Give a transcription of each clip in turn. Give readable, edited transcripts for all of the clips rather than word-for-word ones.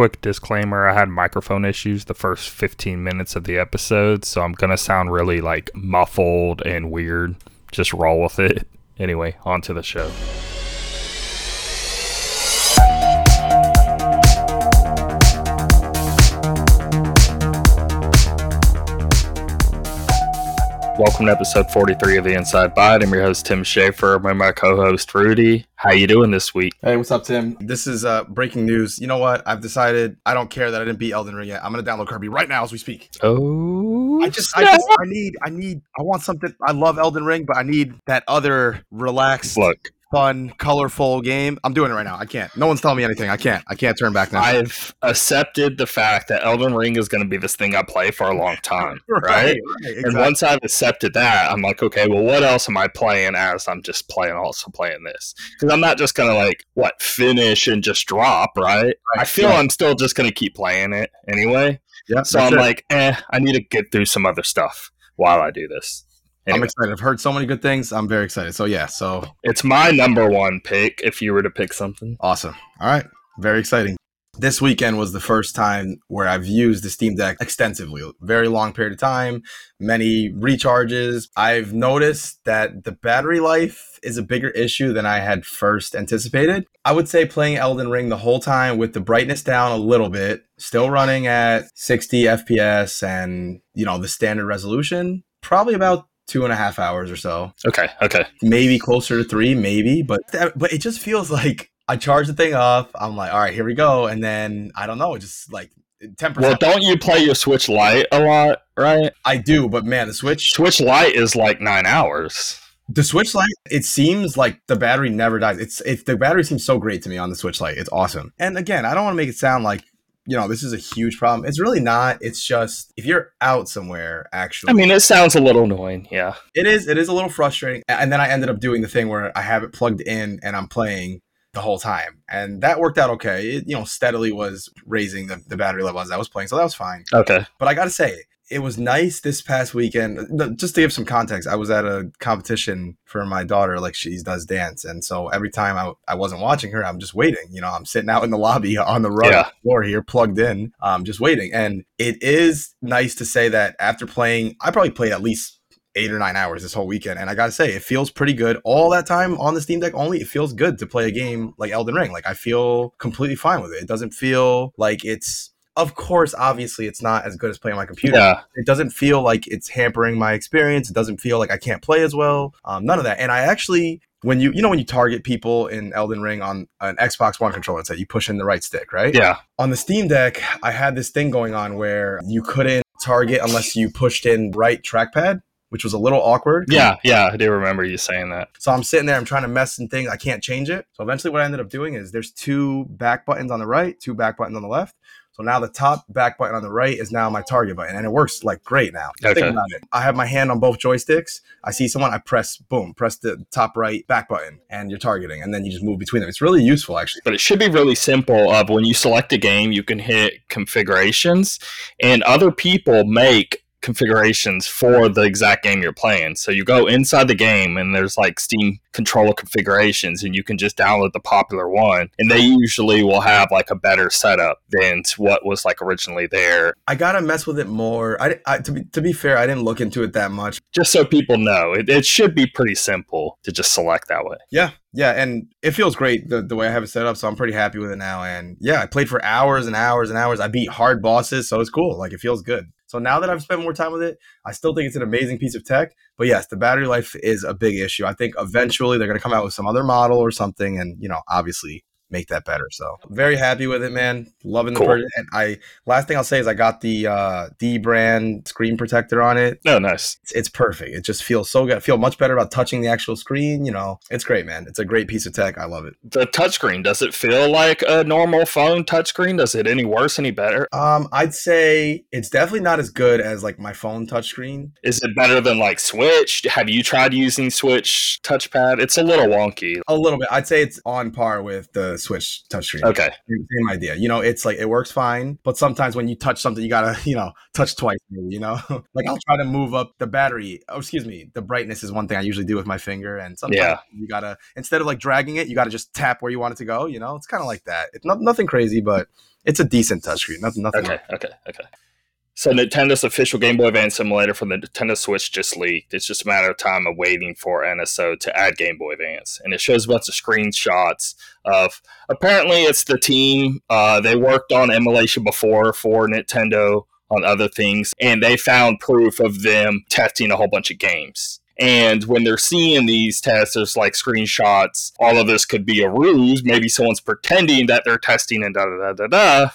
quick disclaimer, I had microphone issues the first 15 minutes of the episode, so I'm going to sound really, like, muffled and weird. Just roll with it. Anyway, on to the show. Welcome to episode 43 of The Inside Bite. I'm your host, Tim Schaefer. I'm with my co-host, Rudy. How you doing this week? Hey, what's up, Tim? This is breaking news. You know what? I've decided I don't care that I didn't beat Elden Ring yet. I'm going to download Kirby right now as we speak. Oh. I want something. I love Elden Ring, but I need that other relaxed look. Fun, colorful game. I'm doing it right now. I can't. No one's telling me anything. I can't turn back now. I've accepted the fact that Elden Ring is going to be this thing I play for a long time, right? Exactly. And once I've accepted that, I'm like, okay, well, what else am I playing as I'm just also playing this? Because I'm not just going to, like, finish and just drop, right? I feel I'm still just going to keep playing it anyway. Yeah. So I'm like, I need to get through some other stuff while I do this. Anyway. I'm excited. I've heard so many good things. I'm very excited. So it's my number one pick if you were to pick something. Awesome. All right. Very exciting. This weekend was the first time where I've used the Steam Deck extensively. Very long period of time, many recharges. I've noticed that the battery life is a bigger issue than I had first anticipated. I would say playing Elden Ring the whole time with the brightness down a little bit, still running at 60 FPS and, you know, the standard resolution, probably about 2.5 hours or so. Okay. Maybe closer to 3, maybe. But it just feels like I charge the thing up. I'm like, all right, here we go. And then, I don't know, just like 10%. Well, don't you play your Switch Lite a lot, right? I do, but man, the Switch Lite is like 9 hours. The Switch Lite, it seems like the battery never dies. The battery seems so great to me on the Switch Lite. It's awesome. And again, I don't want to make it sound like, you know, this is a huge problem. It's really not. It's just if you're out somewhere, actually. I mean, it sounds a little annoying. Yeah, it is. It is a little frustrating. And then I ended up doing the thing where I have it plugged in and I'm playing the whole time. And that worked out okay. It, you know, steadily was raising the battery level as I was playing. So that was fine. Okay. But I got to say, it was nice this past weekend. Just to give some context, I was at a competition for my daughter. Like, she does dance. And so every time I wasn't watching her, I'm just waiting. You know, I'm sitting out in the lobby on the rug floor here, plugged in, just waiting. And it is nice to say that after playing, I probably played at least 8 or 9 hours this whole weekend, and I gotta say, it feels pretty good. All that time on the Steam Deck only, it feels good to play a game like Elden Ring. Like, I feel completely fine with it. It doesn't feel like it's... Of course, obviously, it's not as good as playing on my computer. Yeah. It doesn't feel like it's hampering my experience. It doesn't feel like I can't play as well. None of that. And I actually, when you target people in Elden Ring on an Xbox One controller, it's that you push in the right stick, right? Yeah. On the Steam Deck, I had this thing going on where you couldn't target unless you pushed in right trackpad, which was a little awkward. Yeah, I do remember you saying that. So I'm sitting there, I'm trying to mess in things, I can't change it. So eventually what I ended up doing is there's 2 back buttons on the right, 2 back buttons on the left. So now the top back button on the right is now my target button, and it works like great now. Okay. Think about it. I have my hand on both joysticks. I see someone, I press the top right back button, and you're targeting, and then you just move between them. It's really useful, actually. But it should be really simple. Of when you select a game, you can hit configurations, and other people make configurations for the exact game you're playing. So you go inside the game and there's like Steam controller configurations, and you can just download the popular one, and they usually will have like a better setup than what was like originally there. I gotta mess with it more. To be fair, I didn't look into it that much. Just so people know, it should be pretty simple to just select that way. Yeah, and it feels great the way I have it set up, so I'm pretty happy with it now. And yeah, I played for hours and hours and hours. I beat hard bosses, so it's cool. Like, it feels good. So now that I've spent more time with it, I still think it's an amazing piece of tech. But yes, the battery life is a big issue. I think eventually they're going to come out with some other model or something and, you know, obviously make that better. So very happy with it, man. Loving the version. And last thing I'll say is I got the dbrand screen protector on it. Oh, nice. It's perfect. It just feels so good. I feel much better about touching the actual screen. You know, it's great, man. It's a great piece of tech. I love it. The touchscreen, does it feel like a normal phone touchscreen? Does it any worse, any better? I'd say it's definitely not as good as like my phone touchscreen. Is it better than like Switch? Have you tried using Switch touchpad? It's a little wonky. A little bit. I'd say it's on par with the Switch touchscreen. Okay. Same idea. You know, it's like, it works fine, but sometimes when you touch something, you gotta, you know, touch twice, you know? Like I'll try to move up the battery. Oh, excuse me. The brightness is one thing I usually do with my finger. And sometimes you gotta, instead of like dragging it, you gotta just tap where you want it to go. You know, it's kind of like that. It's not, nothing crazy, but it's a decent touchscreen. Nothing. Okay. So Nintendo's official Game Boy Advance emulator for the Nintendo Switch just leaked. It's just a matter of time of waiting for NSO to add Game Boy Advance. And it shows a bunch of screenshots of, apparently it's the team. They worked on emulation before for Nintendo on other things. And they found proof of them testing a whole bunch of games. And when they're seeing these tests, there's like screenshots. All of this could be a ruse. Maybe someone's pretending that they're testing and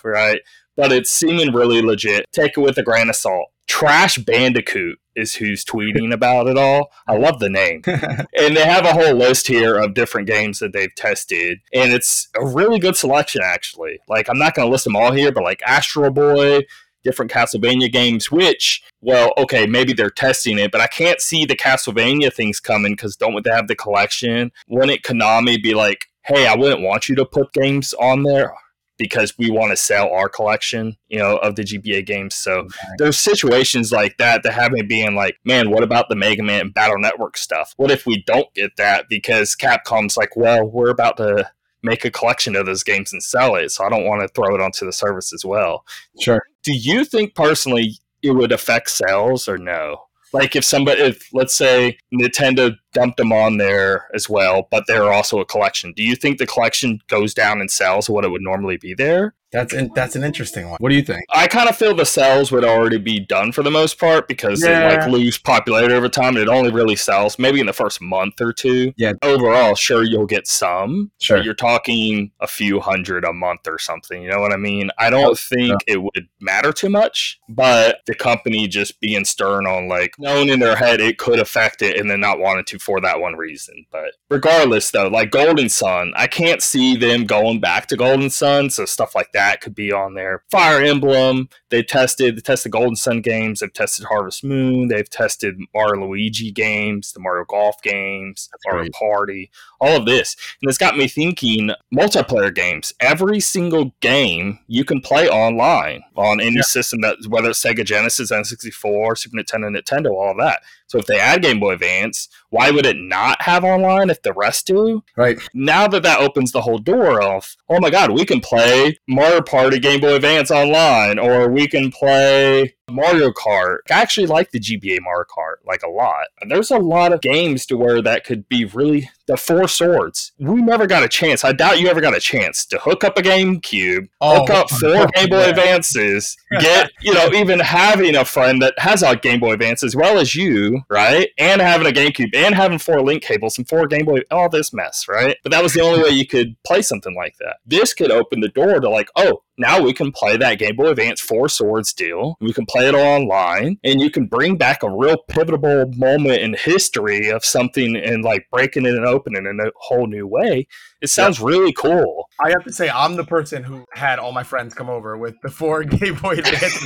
right? But it's seeming really legit. Take it with a grain of salt. Trash Bandicoot is who's tweeting about it all. I love the name. And they have a whole list here of different games that they've tested. And it's a really good selection, actually. Like, I'm not going to list them all here, but like Astro Boy, different Castlevania games, which, well, okay, maybe they're testing it, but I can't see the Castlevania things coming because don't they have the collection? Wouldn't Konami be like, hey, I wouldn't want you to put games on there because we want to sell our collection, you know, of the GBA games. So there's situations like that that have me being like, man, what about the Mega Man and Battle Network stuff? What if we don't get that? Because Capcom's like, well, we're about to make a collection of those games and sell it. So I don't want to throw it onto the service as well. Sure. Do you think personally it would affect sales or no? Like if somebody, if let's say Nintendo dumped them on there as well, but they're also a collection. Do you think the collection goes down in sales what it would normally be there? That's an interesting one. What do you think? I kind of feel the sales would already be done for the most part because they like lose popularity over time. And it only really sells maybe in the first month or two. Yeah. Overall, sure, you'll get some. Sure. But you're talking a few hundred a month or something. You know what I mean? I don't think it would matter too much, but the company just being stern on like knowing in their head it could affect it and then not wanting to for that one reason. But regardless, though, like Golden Sun, I can't see them going back to Golden Sun. So stuff like that could be on there. Fire Emblem, they tested Golden Sun games, they've tested Harvest Moon, they've tested Mario Luigi games, the Mario Golf games, Mario Party, all of this. And it's got me thinking multiplayer games. Every single game you can play online on any system, that whether it's Sega Genesis, N64, Super Nintendo, Nintendo, all of that. So if they add Game Boy Advance, why would it not have online if the rest do? Right. Now that opens the whole door of, oh my God, we can play Mario Party Game Boy Advance online, or we can play Mario Kart. I actually like the GBA Mario Kart, like a lot. There's a lot of games to where that could be really... The Four Swords. We never got a chance. I doubt you ever got a chance to hook up a GameCube, hook up four Game Boy Advances, get, you know, even having a friend that has a Game Boy Advance as well as you, right? And having a GameCube and having four link cables and four Game Boy, all this mess, right? But that was the only way you could play something like that. This could open the door to like, oh, now we can play that Game Boy Advance Four Swords deal. We can play it online, and you can bring back a real pivotal moment in history of something and like breaking it and opening in a whole new way. It sounds really cool. I have to say, I'm the person who had all my friends come over with the four Game Boy Advance.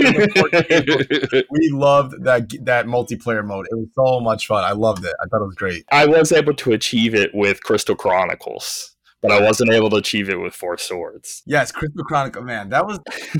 We loved that multiplayer mode. It was so much fun. I loved it. I thought it was great. I was able to achieve it with Crystal Chronicles, but I wasn't able to achieve it with Four Swords. Yes, Crystal Chronicle, man. That was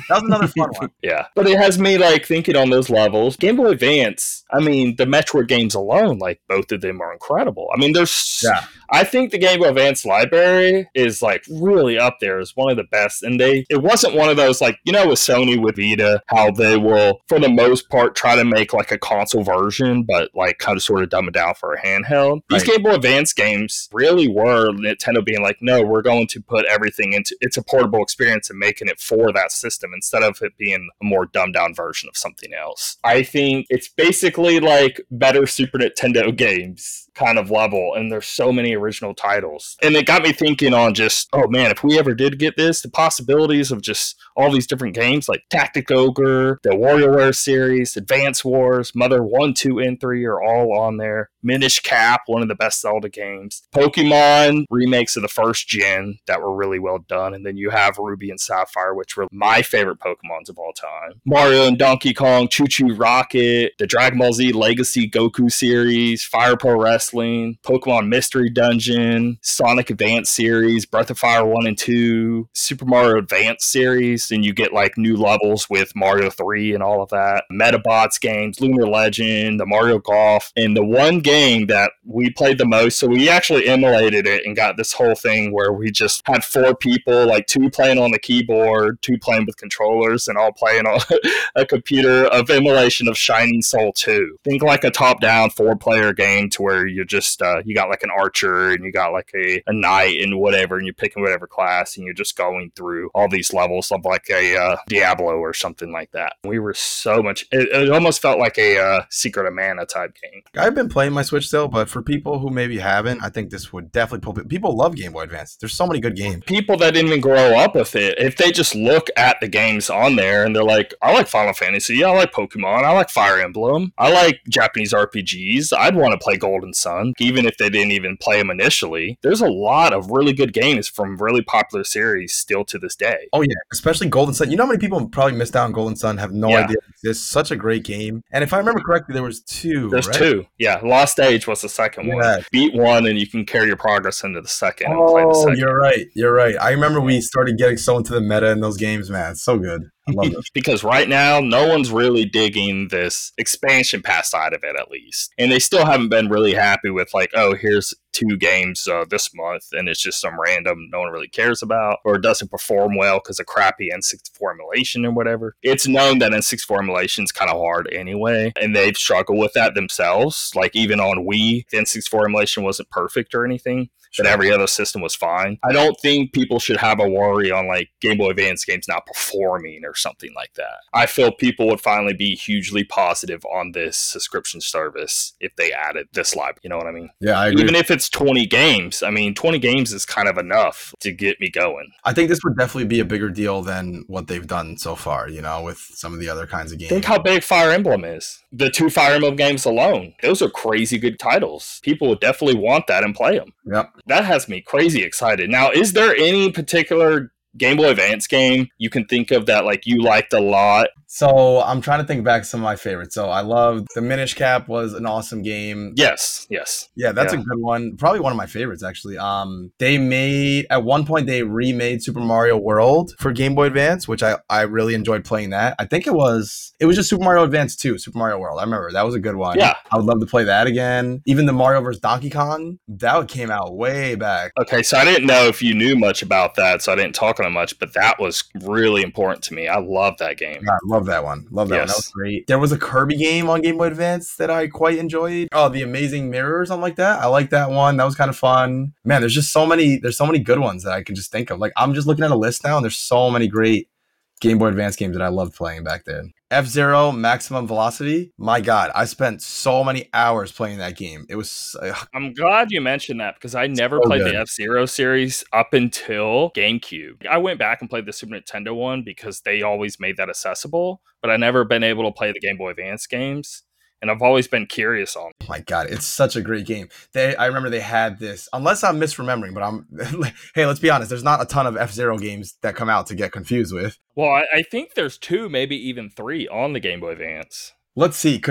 another fun one. Yeah. But it has me, like, thinking on those levels. Game Boy Advance, I mean, the Metroid games alone, like, both of them are incredible. I mean, there's... Yeah. I think the Game Boy Advance library is, like, really up there. It's one of the best. And it wasn't one of those, like, you know, with Sony, with Vita, how they will, for the most part, try to make, like, a console version, but, like, kind of sort of dumb it down for a handheld. Right. These Game Boy Advance games really were Nintendo being like, no, we're going to put everything into it's a portable experience and making it for that system instead of it being a more dumbed down version of something else. I think it's basically like better Super Nintendo games kind of level, and there's so many original titles. And it got me thinking on just, oh man, if we ever did get this, the possibilities of just all these different games like Tactic Ogre, the WarioWare series, Advance Wars, Mother 1, 2, and 3 are all on there. Minish Cap, one of the best Zelda games. Pokemon remakes of the first gen that were really well done. And then you have Ruby and Sapphire, which were my favorite Pokemons of all time. Mario and Donkey Kong, Choo Choo Rocket, the Dragon Ball Z Legacy Goku series, Fire Pro Wrestling, Pokemon Mystery Dungeon, Sonic Advance series, Breath of Fire 1 and 2, Super Mario Advance series. And you get like new levels with Mario 3 and all of that. Metabots games, Lunar Legend, the Mario Golf, and the one game that we played the most, so we actually emulated it and got this whole thing where we just had four people, like two playing on the keyboard, two playing with controllers, and all playing on a computer, of emulation of Shining Soul 2. Think like a top-down four-player game to where you're just you got like an archer and you got like a knight and whatever, and you're picking whatever class and you're just going through all these levels of like a Diablo or something like that. We were so much, it almost felt like a Secret of Mana type game. I've been playing my Switch still, but for people who maybe haven't, I think this would definitely pull people. Love Game Boy Advance. There's so many good games. People that didn't even grow up with it, if they just look at the games on there and they're like, I like Final Fantasy, I like Pokemon, I like Fire Emblem, I like Japanese RPGs, I'd want to play Golden Sun, even if they didn't even play them initially. There's a lot of really good games from really popular series still to this day. Oh yeah, especially Golden Sun. You know how many people probably missed out on Golden Sun, have no idea it exists. Such a great game. And if I remember correctly, there was two. There's two. Yeah, Lost Age was the second one. Beat one and you can carry your progress into the second and play the second. You're right. I remember we started getting so into the meta in those games, man. It's so good. I love it. Because right now, no one's really digging this expansion pass side of it, at least. And they still haven't been really happy with like, oh, here's two games this month, and it's just some random no one really cares about, or doesn't perform well because of crappy N64 emulation or whatever. It's known that N64 emulation is kind of hard anyway, and they've struggled with that themselves. Like even on Wii, the N64 emulation wasn't perfect or anything, but every other system was fine. I don't think people should have a worry on like Game Boy Advance games not performing or something like that. I feel people would finally be hugely positive on this subscription service if they added this library. You know what I mean? Yeah, I agree. Even if it's 20 games, I mean, 20 games is kind of enough to get me going. I think this would definitely be a bigger deal than what they've done so far, you know, with some of the other kinds of games. Think how big Fire Emblem is. The two Fire Emblem games alone, those are crazy good titles. People would definitely want that and play them. Yep. That has me crazy excited. Now, is there any particular Game Boy Advance game you can think of that like you liked a lot? So I'm trying to think back to some of my favorites. So I loved the Minish Cap, was an awesome game. Yes. Yeah, that's a good one. Probably one of my favorites, actually. They made, at one point, they remade Super Mario World for Game Boy Advance, which I really enjoyed playing that. I think it was just Super Mario Advance 2, Super Mario World. I remember that was a good one. Yeah. I would love to play that again. Even the Mario vs. Donkey Kong, that came out way back. Okay, so I didn't know if you knew much about that, so I didn't talk on it much, but that was really important to me. I love that game. Yeah, I love that one. That was great. There was a Kirby game on Game Boy Advance that I quite enjoyed. Oh, The Amazing Mirror or something like that. I like that one. That was kind of fun. Man, there's so many good ones that I can just think of. Like, I'm just looking at a list now and there's so many great Game Boy Advance games that I loved playing back then. F-Zero Maximum Velocity. My God, I spent so many hours playing that game. It was. I'm glad you mentioned that because I never played the F-Zero series up until GameCube. I went back and played the Super Nintendo one because they always made that accessible, but I never been able to play the Game Boy Advance games. And I've always been curious on. Oh my God, it's such a great game. I remember they had this, unless I'm misremembering, but hey, let's be honest, there's not a ton of F-Zero games that come out to get confused with. Well, I think there's two, maybe even three on the Game Boy Advance. Let's see,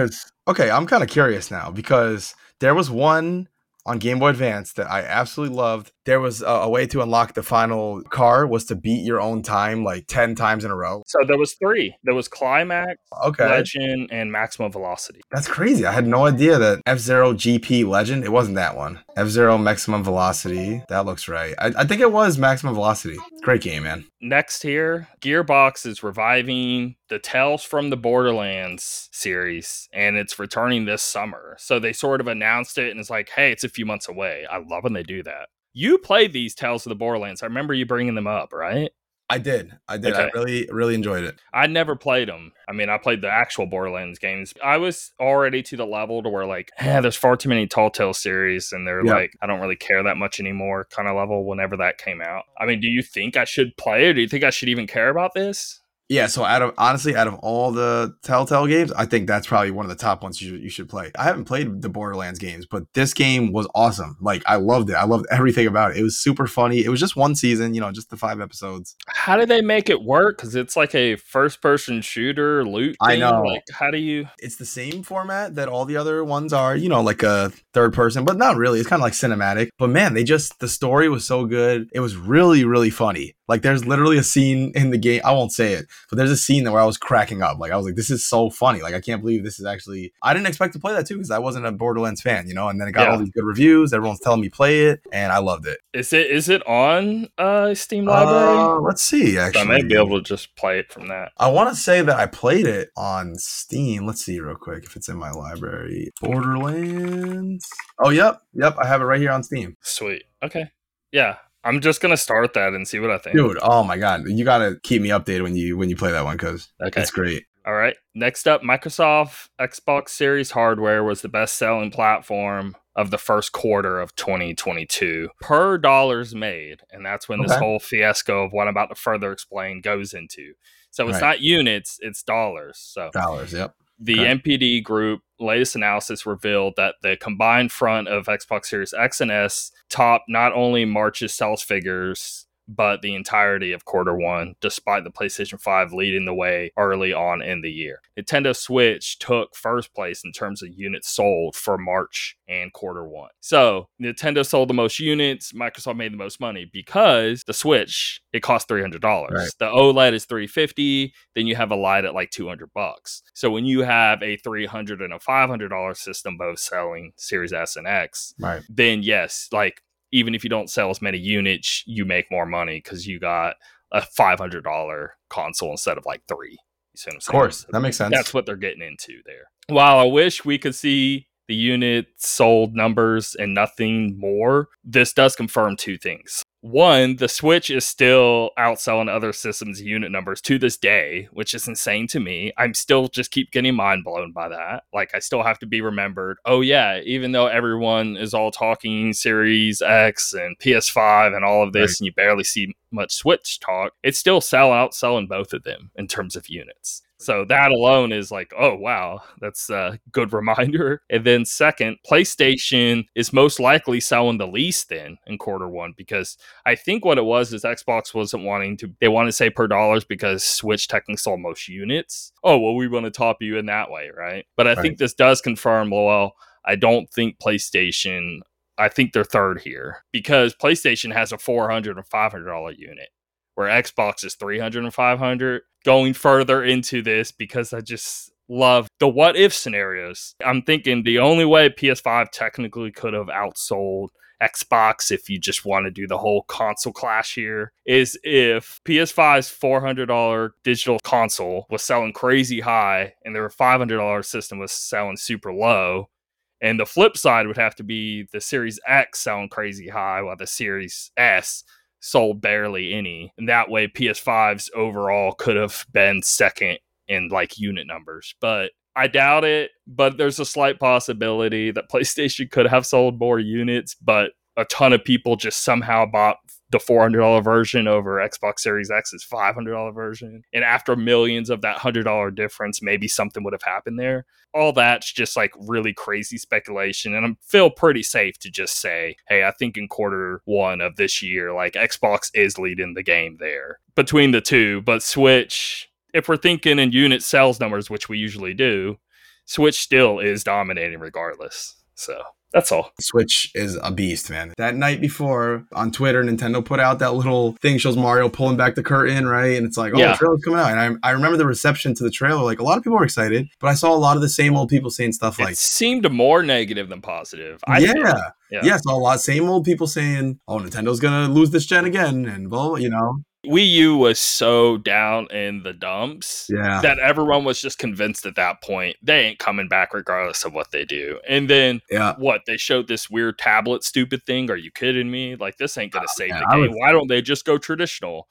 I'm kind of curious now because there was one on Game Boy Advance that I absolutely loved. There was a way to unlock the final car was to beat your own time like 10 times in a row. So there was three. There was Climax, Legend, and Maximum Velocity. That's crazy. I had no idea that F-Zero GP Legend, it wasn't that one. F-Zero Maximum Velocity. That looks right. I think it was Maximum Velocity. Great game, man. Next here, Gearbox is reviving the Tales from the Borderlands series, and it's returning this summer. So they sort of announced it, and it's like, hey, it's a few months away. I love when they do that. You played these Tales of the Borderlands. I remember you bringing them up, right? I did. Okay. I really, really enjoyed it. I never played them. I mean, I played the actual Borderlands games. I was already to the level to where like, there's far too many Tall Tales series and they're like, I don't really care that much anymore kind of level whenever that came out. I mean, do you think I should play it? Do you think I should even care about this? Yeah, so honestly, out of all the Telltale games, I think that's probably one of the top ones you should play. I haven't played the Borderlands games, but this game was awesome. Like, I loved it. I loved everything about it. It was super funny. It was just one season, you know, just the 5 episodes. How do they make it work? Because it's like a first-person shooter loot thing. I know. Like, how do you... It's the same format that all the other ones are, you know, like a third person, but not really. It's kind of like cinematic. But man, the story was so good. It was really, really funny. Like, there's literally a scene in the game. I won't say it, but there's a scene where I was cracking up. Like, I was like, this is so funny. Like, I can't believe this is actually... I didn't expect to play that, too, because I wasn't a Borderlands fan, you know? And then it got all these good reviews. Everyone's telling me play it, and I loved it. Is it on Steam Library? Let's see, actually. So I may be able to just play it from that. I want to say that I played it on Steam. Let's see real quick if it's in my library. Borderlands. Oh, yep. Yep, I have it right here on Steam. Sweet. Okay. Yeah. I'm just going to start that and see what I think. Dude, oh my God. You got to keep me updated when you play that one, because it's great. All right. Next up, Microsoft Xbox Series hardware was the best-selling platform of the first quarter of 2022 per dollars made. And that's when this whole fiasco of what I'm about to further explain goes into. So it's not units, it's dollars. So dollars, yep. The NPD Group latest analysis revealed that the combined front of Xbox Series X and S topped not only March's sales figures, but the entirety of quarter one, despite the PlayStation 5 leading the way early on in the year. Nintendo Switch took first place in terms of units sold for March and quarter one. So Nintendo sold the most units, Microsoft made the most money, because the Switch, it costs $300. Right. The OLED is $350, then you have a Lite at like $200. So when you have a $300 and a $500 system both selling Series S and X, then yes, like, even if you don't sell as many units, you make more money because you got a $500 console instead of like $300. You see what I'm saying? Of course, that makes sense. That's what they're getting into there. While I wish we could see the unit sold numbers and nothing more, this does confirm two things. One, the Switch is still outselling other systems' unit numbers to this day, which is insane to me. I'm still just keep getting mind blown by that. Like, I still have to be remembered. Oh, yeah, even though everyone is all talking Series X and PS5 and all of this, and you barely see much Switch talk, it's still outselling both of them in terms of units. So that alone is like, oh, wow, that's a good reminder. And then second, PlayStation is most likely selling the least then in quarter one, because I think what it was is Xbox wasn't wanting to, they wanted to say per dollars because Switch technically sold most units. Oh, well, we want to top you in that way, right? But I think this does confirm, Lowell, I don't think PlayStation, I think they're third here, because PlayStation has a $400 and $500 unit, where Xbox is $300 and $500. Going further into this, because I just love the what if scenarios. I'm thinking the only way PS5 technically could have outsold Xbox, if you just want to do the whole console clash here, is if PS5's $400 digital console was selling crazy high and their $500 system was selling super low. And the flip side would have to be the Series X selling crazy high while the Series S sold barely any, and that way PS5's overall could have been second in like unit numbers. But I doubt it, but there's a slight possibility that PlayStation could have sold more units, but a ton of people just somehow bought the $400 version over Xbox Series X's $500 version. And after millions of that $100 difference, maybe something would have happened there. All that's just like really crazy speculation. And I feel pretty safe to just say, hey, I think in quarter one of this year, like Xbox is leading the game there between the two. But Switch, if we're thinking in unit sales numbers, which we usually do, Switch still is dominating regardless. So that's all. Switch is a beast, man. That night before on Twitter, Nintendo put out that little thing, shows Mario pulling back the curtain, right? And it's like, oh, the trailer's coming out. And I remember the reception to the trailer. Like, a lot of people were excited, but I saw a lot of the same old people saying stuff like... It seemed more negative than positive. So a lot of same old people saying, oh, Nintendo's going to lose this gen again, and well, you know... Wii U was so down in the dumps that everyone was just convinced at that point they ain't coming back regardless of what they do. And then they showed this weird tablet stupid thing. Are you kidding me? Like, this ain't gonna save the game. Why don't they just go traditional?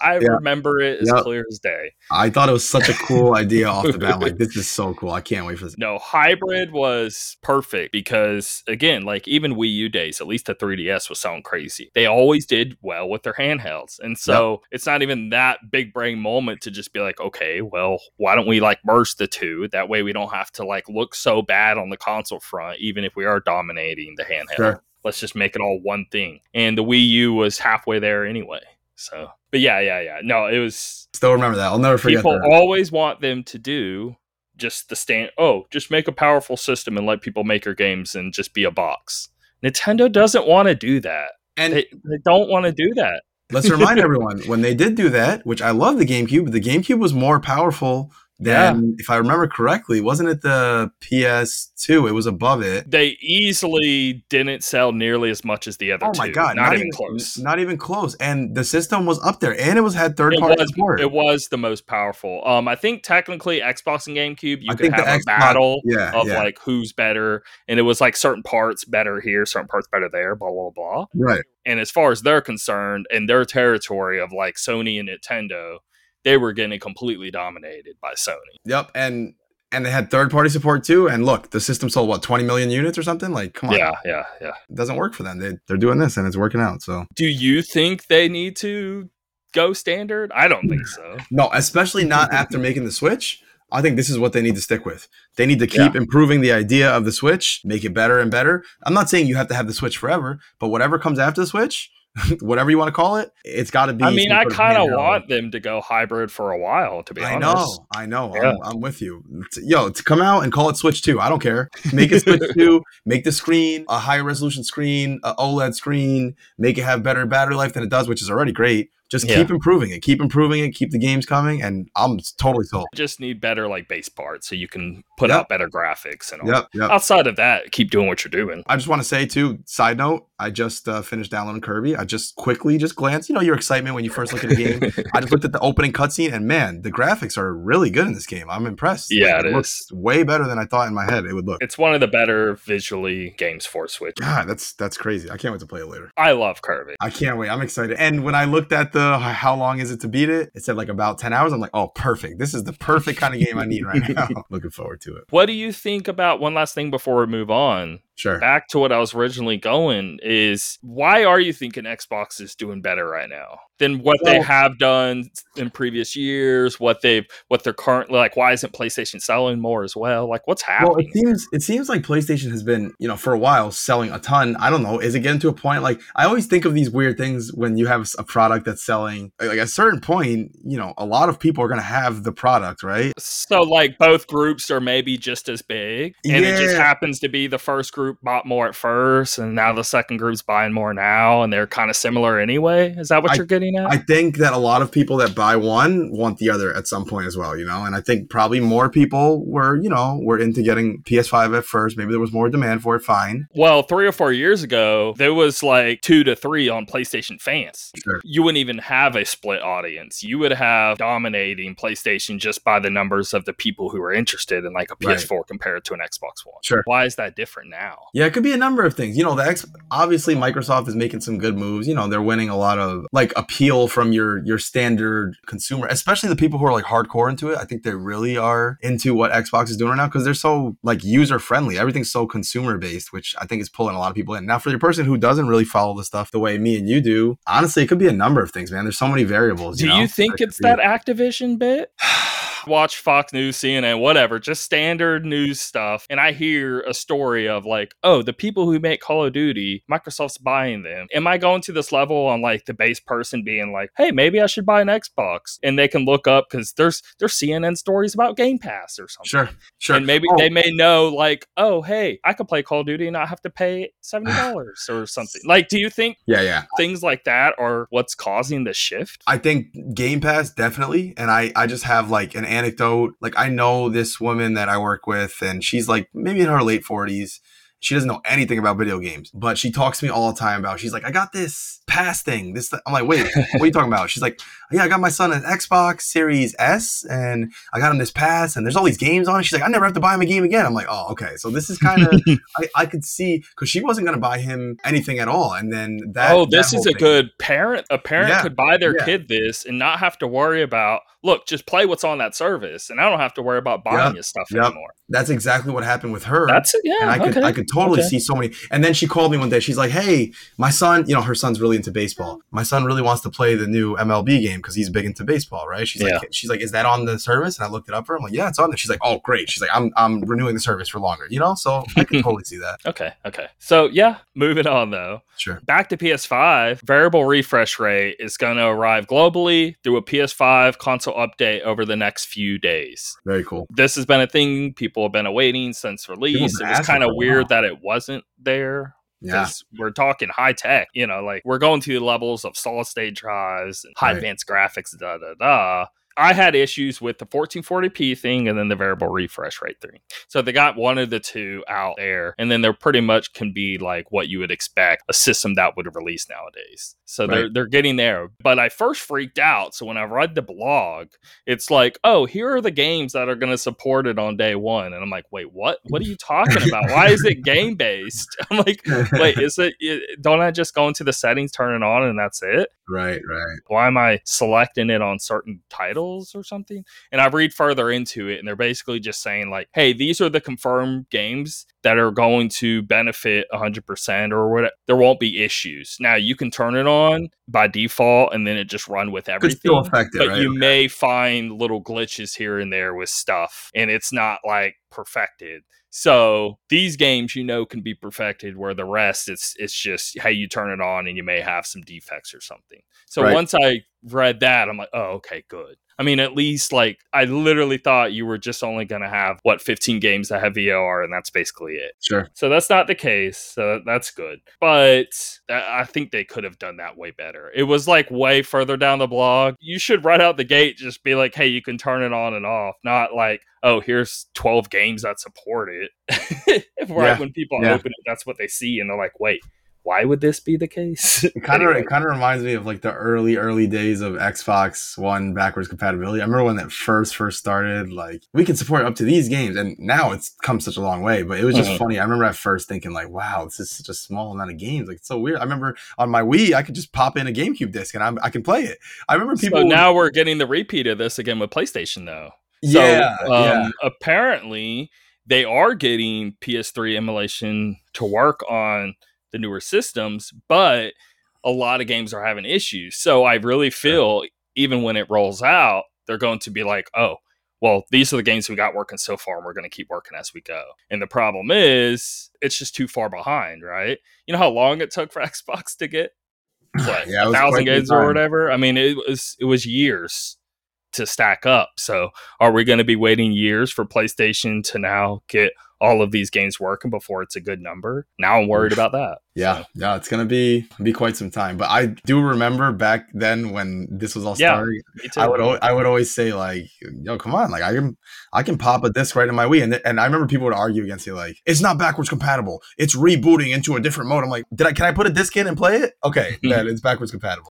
I remember it as clear as day. I thought it was such a cool idea off the bat. I'm like, this is so cool. I can't wait for this. No, hybrid was perfect because, again, like even Wii U days, at least the 3DS was sounding crazy. They always did well with their handhelds. And so it's not even that big brain moment to just be like, okay, well, why don't we like merge the two? That way we don't have to like look so bad on the console front, even if we are dominating the handheld. Sure. Let's just make it all one thing. And the Wii U was halfway there anyway. So, but yeah. No, it was. Still remember that. I'll never forget people that. People always want them to do just the just make a powerful system and let people make your games and just be a box. Nintendo doesn't want to do that. And they don't want to do that. Let's remind everyone, when they did do that, which I love the GameCube was more powerful than, if I remember correctly, wasn't it the PS2? It was above it. They easily didn't sell nearly as much as the other two. Oh my God. Not even close. Not even close. And the system was up there. And it had third-party support. It was the most powerful. I think technically Xbox and GameCube, you could have a battle of like who's better. And it was like certain parts better here, certain parts better there, blah, blah, blah. Right. And as far as they're concerned, in their territory of like Sony and Nintendo, they were getting completely dominated by Sony. Yep, and they had third-party support too. And look, the system sold, 20 million units or something? Like, come on. Yeah. It doesn't work for them. They're doing this and it's working out, so. Do you think they need to go standard? I don't think so. No, especially not after making the Switch. I think this is what they need to stick with. They need to keep improving the idea of the Switch, make it better and better. I'm not saying you have to have the Switch forever, but whatever comes after the Switch, whatever you want to call it, it's got to be. I mean, I kind of want them to go hybrid for a while, to be honest. I know. Yeah. I'm with you. To come out and call it Switch 2, I don't care. Make it Switch 2, make the screen a higher resolution screen, an OLED screen, make it have better battery life than it does, which is already great. Just keep improving it, keep the games coming, and I'm totally sold. You just need better like base parts so you can put out better graphics and all. Yep. Outside of that, keep doing what you're doing. I just want to say too, side note, I just finished downloading Kirby. I just quickly glanced, your excitement when you first look at a game. I just looked at the opening cutscene and man, the graphics are really good in this game. I'm impressed. Yeah, it looks way better than I thought in my head it would look. It's one of the better visually games for Switch. God, that's crazy. I can't wait to play it later. I love Kirby. I can't wait. I'm excited. And when I looked at the how long is it to beat it? It said like about 10 hours. I'm like, oh, perfect. This is the perfect kind of game I need right now. Looking forward to it. What do you think about one last thing before we move on? Sure. Back to what I was originally going is why are you thinking Xbox is doing better right now than what they have done in previous years? What they're currently like? Why isn't PlayStation selling more as well? Like what's happening? Well, it seems like PlayStation has been for a while selling a ton. I don't know. Is it getting to a point like I always think of these weird things when you have a product that's selling like at a certain point a lot of people are going to have the product, right? So like both groups are maybe just as big, and it just happens to be the first group bought more at first and now the second group's buying more now and they're kind of similar anyway. Is that what you're getting at? I think that a lot of people that buy one want the other at some point as well, and I think probably more people were into getting PS5 at first. Maybe there was more demand for it. Fine. Well, 3 or 4 years ago, there was like 2 to 3 on PlayStation fans. Sure. You wouldn't even have a split audience. You would have dominating PlayStation just by the numbers of the people who are interested in like a PS4 compared to an Xbox One. Sure. Why is that different now? Yeah, it could be a number of things. Obviously Microsoft is making some good moves. They're winning a lot of like appeal from your standard consumer, especially the people who are like hardcore into it. I think they really are into what Xbox is doing right now because they're so like user friendly. Everything's so consumer based, which I think is pulling a lot of people in. Now, for the person who doesn't really follow the stuff the way me and you do, honestly, it could be a number of things, man. There's so many variables. Do you think it's that Activision bit? Watch Fox News, CNN, whatever, just standard news stuff. And I hear a story of like, oh, the people who make Call of Duty, Microsoft's buying them. Am I going to this level on like the base person being like, hey, maybe I should buy an Xbox? And they can look up because there's CNN stories about Game Pass or something. Sure. And maybe they may know like, oh, hey, I could play Call of Duty and not have to pay $70 or something. Like, do you think things like that are what's causing the shift? I think Game Pass definitely. And I just have like an anecdote. Like I know this woman that I work with and she's like maybe in her late 40s. She doesn't know anything about video games, but she talks to me all the time about, she's like, I got this pass thing. I'm like, wait, what are you talking about? She's like, yeah, I got my son an Xbox Series S and I got him this pass and there's all these games on it. She's like, I never have to buy him a game again. I'm like, oh, okay. So this is kind of, I could see, because she wasn't going to buy him anything at all. And then that. Oh, this is a good parent. A parent could buy their kid this and not have to worry about, look, just play what's on that service and I don't have to worry about buying your stuff anymore. That's exactly what happened with her. That's it. Yeah. And I could totally see so many. And then she called me one day. She's like, hey, my son, you know, her son's really into baseball. My son really wants to play the new MLB game because he's big into baseball, right? She's like, is that on the service? And I looked it up for her. I'm like, yeah, it's on there. She's like, oh, great. She's like, I'm renewing the service for longer, you know? So I can totally see that. Okay. So yeah, moving on though. Sure. Back to PS5, variable refresh rate is going to arrive globally through a PS5 console update over the next few days. Very cool. This has been a thing people have been awaiting since release. It was kind of weird that it wasn't there. Because we're talking high tech, you know, like we're going through levels of solid state drives and high advanced graphics, I had issues with the 1440p thing and then the variable refresh rate thing. So they got one of the two out there, and then they're pretty much can be like what you would expect a system that would release nowadays. So they're getting there. But I first freaked out. So when I read the blog, it's like, oh, here are the games that are going to support it on day one. And I'm like, wait, what? What are you talking about? Why is it game based? I'm like, wait, don't I just go into the settings, turn it on, and that's it? Right. Why am I selecting it on certain titles or something? And I read further into it, and they're basically just saying like, hey, these are the confirmed games that are going to benefit 100% or whatever. There won't be issues. Now you can turn it on by default and then it just run with everything. It's still affected, but you may find little glitches here and there with stuff, and it's not like perfected. So these games, you know, can be perfected, where the rest it's just, hey, you turn it on and you may have some defects or something. So once I read that, I'm like, oh, okay, good. I mean, at least like I literally thought you were just only going to have 15 games that have VOR, and that's basically it. Sure. So that's not the case. So that's good. But I think they could have done that way better. It was like way further down the blog. You should right out the gate just be like, hey, you can turn it on and off. Not like, oh, here's 12 games that support it. When people open it, that's what they see, and they're like, wait. Why would this be the case? It kind of reminds me of like the early days of Xbox One backwards compatibility. I remember when that first started, like, we can support up to these games, and now it's come such a long way, but it was just funny. I remember at first thinking like, wow, this is such a small amount of games. Like, it's so weird. I remember on my Wii, I could just pop in a GameCube disc and I can play it. I remember people... So now we're getting the repeat of this again with PlayStation though. Apparently they are getting PS3 emulation to work on the newer systems, but a lot of games are having issues. So I really feel even when it rolls out, they're going to be like, oh, well, these are the games we got working so far, and we're going to keep working as we go. And the problem is it's just too far behind, right? You know how long it took for Xbox to get 1,000 games or whatever? I mean, it was years to stack up. So are we going to be waiting years for PlayStation to now get all of these games working before it's a good number? Now I'm worried about that. It's going to be quite some time. But I do remember back then when this was all starting, I would always say like, yo, come on, like I can pop a disc right in my Wii. And I remember people would argue against you like, it's not backwards compatible, it's rebooting into a different mode. I'm like, can I put a disc in and play it? Okay, then it's backwards compatible.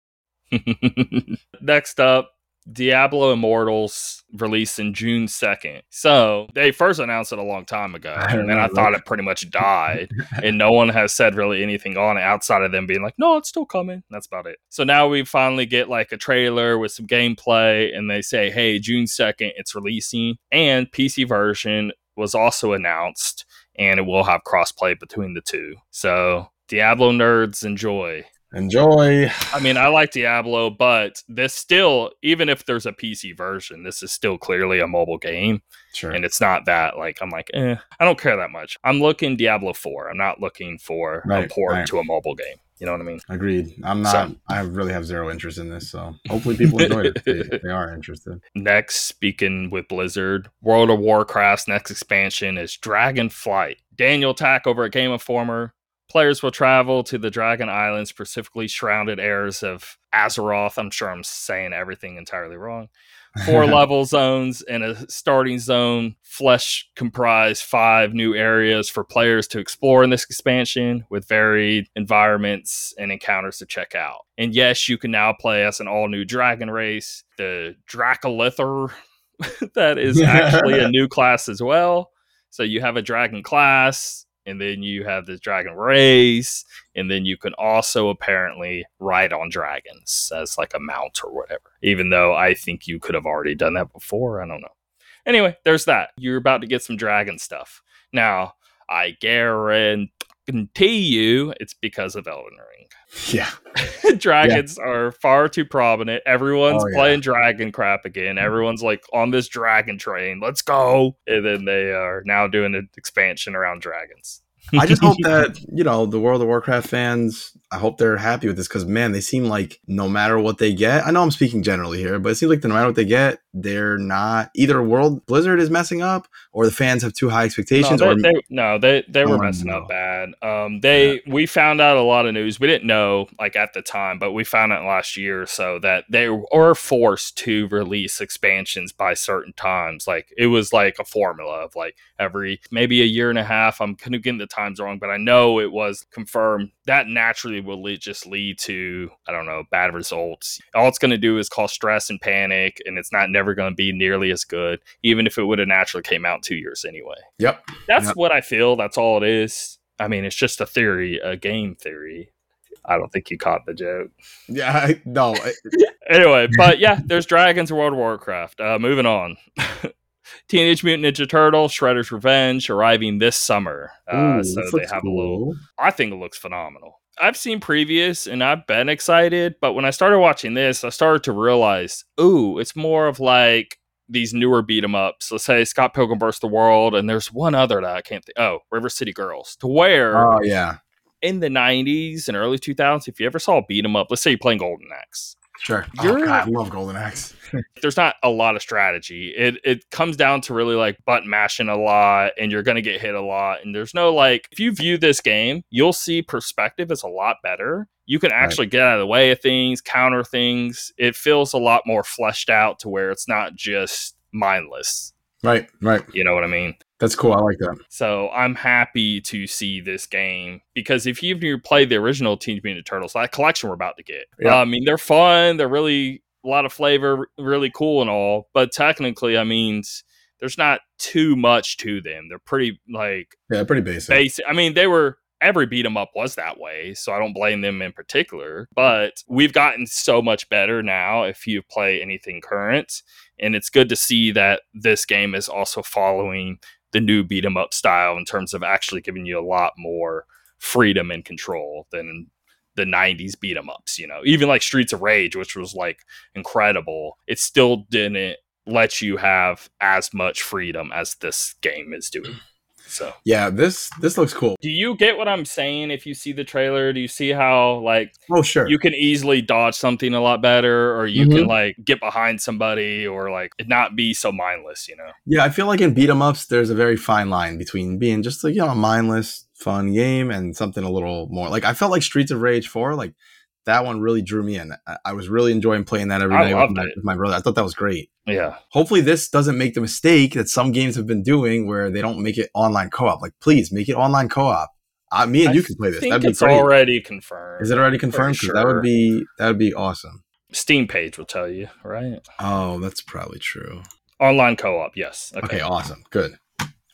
Next up, Diablo Immortals released in June 2nd. So they first announced it a long time ago, and then I thought it pretty much died, and no one has said really anything on it outside of them being like, no, it's still coming. That's about it. So now we finally get like a trailer with some gameplay, and they say, hey, June 2nd, it's releasing, and PC version was also announced, and it will have crossplay between the two. So Diablo nerds, enjoy. I mean, I like Diablo, but this still, even if there's a PC version, this is still clearly a mobile game. Sure. And it's not that, like, I'm like, I don't care that much. I'm looking Diablo 4. I'm not looking for a port to a mobile game. You know what I mean? Agreed. I'm not. So, I really have zero interest in this, so hopefully people enjoy it if they are interested. Next, speaking with Blizzard, World of Warcraft's next expansion is Dragonflight. Daniel Tack over at Game Informer. Players will travel to the Dragon Islands, specifically shrouded heirs of Azeroth. I'm sure I'm saying everything entirely wrong. 4 level zones and a starting zone, flesh comprise 5 new areas for players to explore in this expansion with varied environments and encounters to check out. And yes, you can now play as an all new dragon race, the Dracolithor. That is actually a new class as well. So you have a dragon class, and then you have the dragon race, and then you can also apparently ride on dragons as like a mount or whatever, even though I think you could have already done that before. I don't know. Anyway, there's that. You're about to get some dragon stuff. Now, I guarantee you it's because of Elden Ring. Yeah. Dragons are far too prominent. Everyone's playing dragon crap again. Everyone's like on this dragon train. Let's go. And then they are now doing an expansion around dragons. I just hope that, you know, the World of Warcraft fans, I hope they're happy with this because, man, they seem like no matter what they get, I know I'm speaking generally here, but it seems like no matter what they get, they're not either Blizzard is messing up or the fans have too high expectations. No, they were messing up bad. We found out a lot of news. We didn't know like at the time, but we found out last year or so that they were forced to release expansions by certain times. Like it was like a formula of like every maybe a year and a half. I'm kind of getting the times wrong, but I know it was confirmed that naturally will just lead to, I don't know, bad results. All it's going to do is cause stress and panic, and it's not never going to be nearly as good, even if it would have naturally came out in 2 years anyway. Yep. That's what I feel. That's all it is. I mean, it's just a theory, a game theory. I don't think you caught the joke. Yeah, no. Anyway, but yeah, there's dragons in World of Warcraft. Moving on. Teenage Mutant Ninja Turtle, Shredder's Revenge, arriving this summer. So they have cool. I think it looks phenomenal. I've seen previous and I've been excited, but when I started watching this, I started to realize, ooh, it's more of like these newer beat 'em ups. Let's say Scott Pilgrim vs. the World, and there's one other that I can't think. Oh, River City Girls. To where? Oh yeah. In the 90s and early 2000s, if you ever saw a beat 'em up, let's say you're playing Golden Axe. Sure. Oh, God, I love Golden Axe. There's not a lot of strategy. It comes down to really like button mashing a lot, and you're going to get hit a lot. And there's no like, if you view this game, you'll see perspective is a lot better. You can actually get out of the way of things, counter things. It feels a lot more fleshed out to where it's not just mindless. Right. You know what I mean? That's cool. I like that. So I'm happy to see this game because if you play the original Teenage Mutant Ninja Turtles, that collection we're about to get. Yep. I mean, they're fun. They're really a lot of flavor, really cool and all. But technically, I mean, there's not too much to them. They're pretty pretty basic. I mean, they were. Every beat 'em up was that way, so I don't blame them in particular. But we've gotten so much better now if you play anything current. And it's good to see that this game is also following the new beat 'em up style in terms of actually giving you a lot more freedom and control than the 90s beat 'em ups. You know, even like Streets of Rage, which was like incredible, it still didn't let you have as much freedom as this game is doing. So yeah, this looks cool. Do you get what I'm saying? If you see the trailer, do you see how like, oh sure, you can easily dodge something a lot better, or you can like get behind somebody, or like not be so mindless, you know? Yeah, I feel like in beat 'em ups, there's a very fine line between being just like, you know, a mindless fun game and something a little more. Like I felt like Streets of Rage 4, like that one really drew me in. I was really enjoying playing that every night with my brother. I thought that was great. Yeah. Hopefully this doesn't make the mistake that some games have been doing where they don't make it online co-op. Like, please make it online co-op. Me and you can play this. That'd be great. Already confirmed. Is it already confirmed? Sure. That would be awesome. Steam page will tell you, right? Oh, that's probably true. Online co-op, yes. Okay, awesome. Good.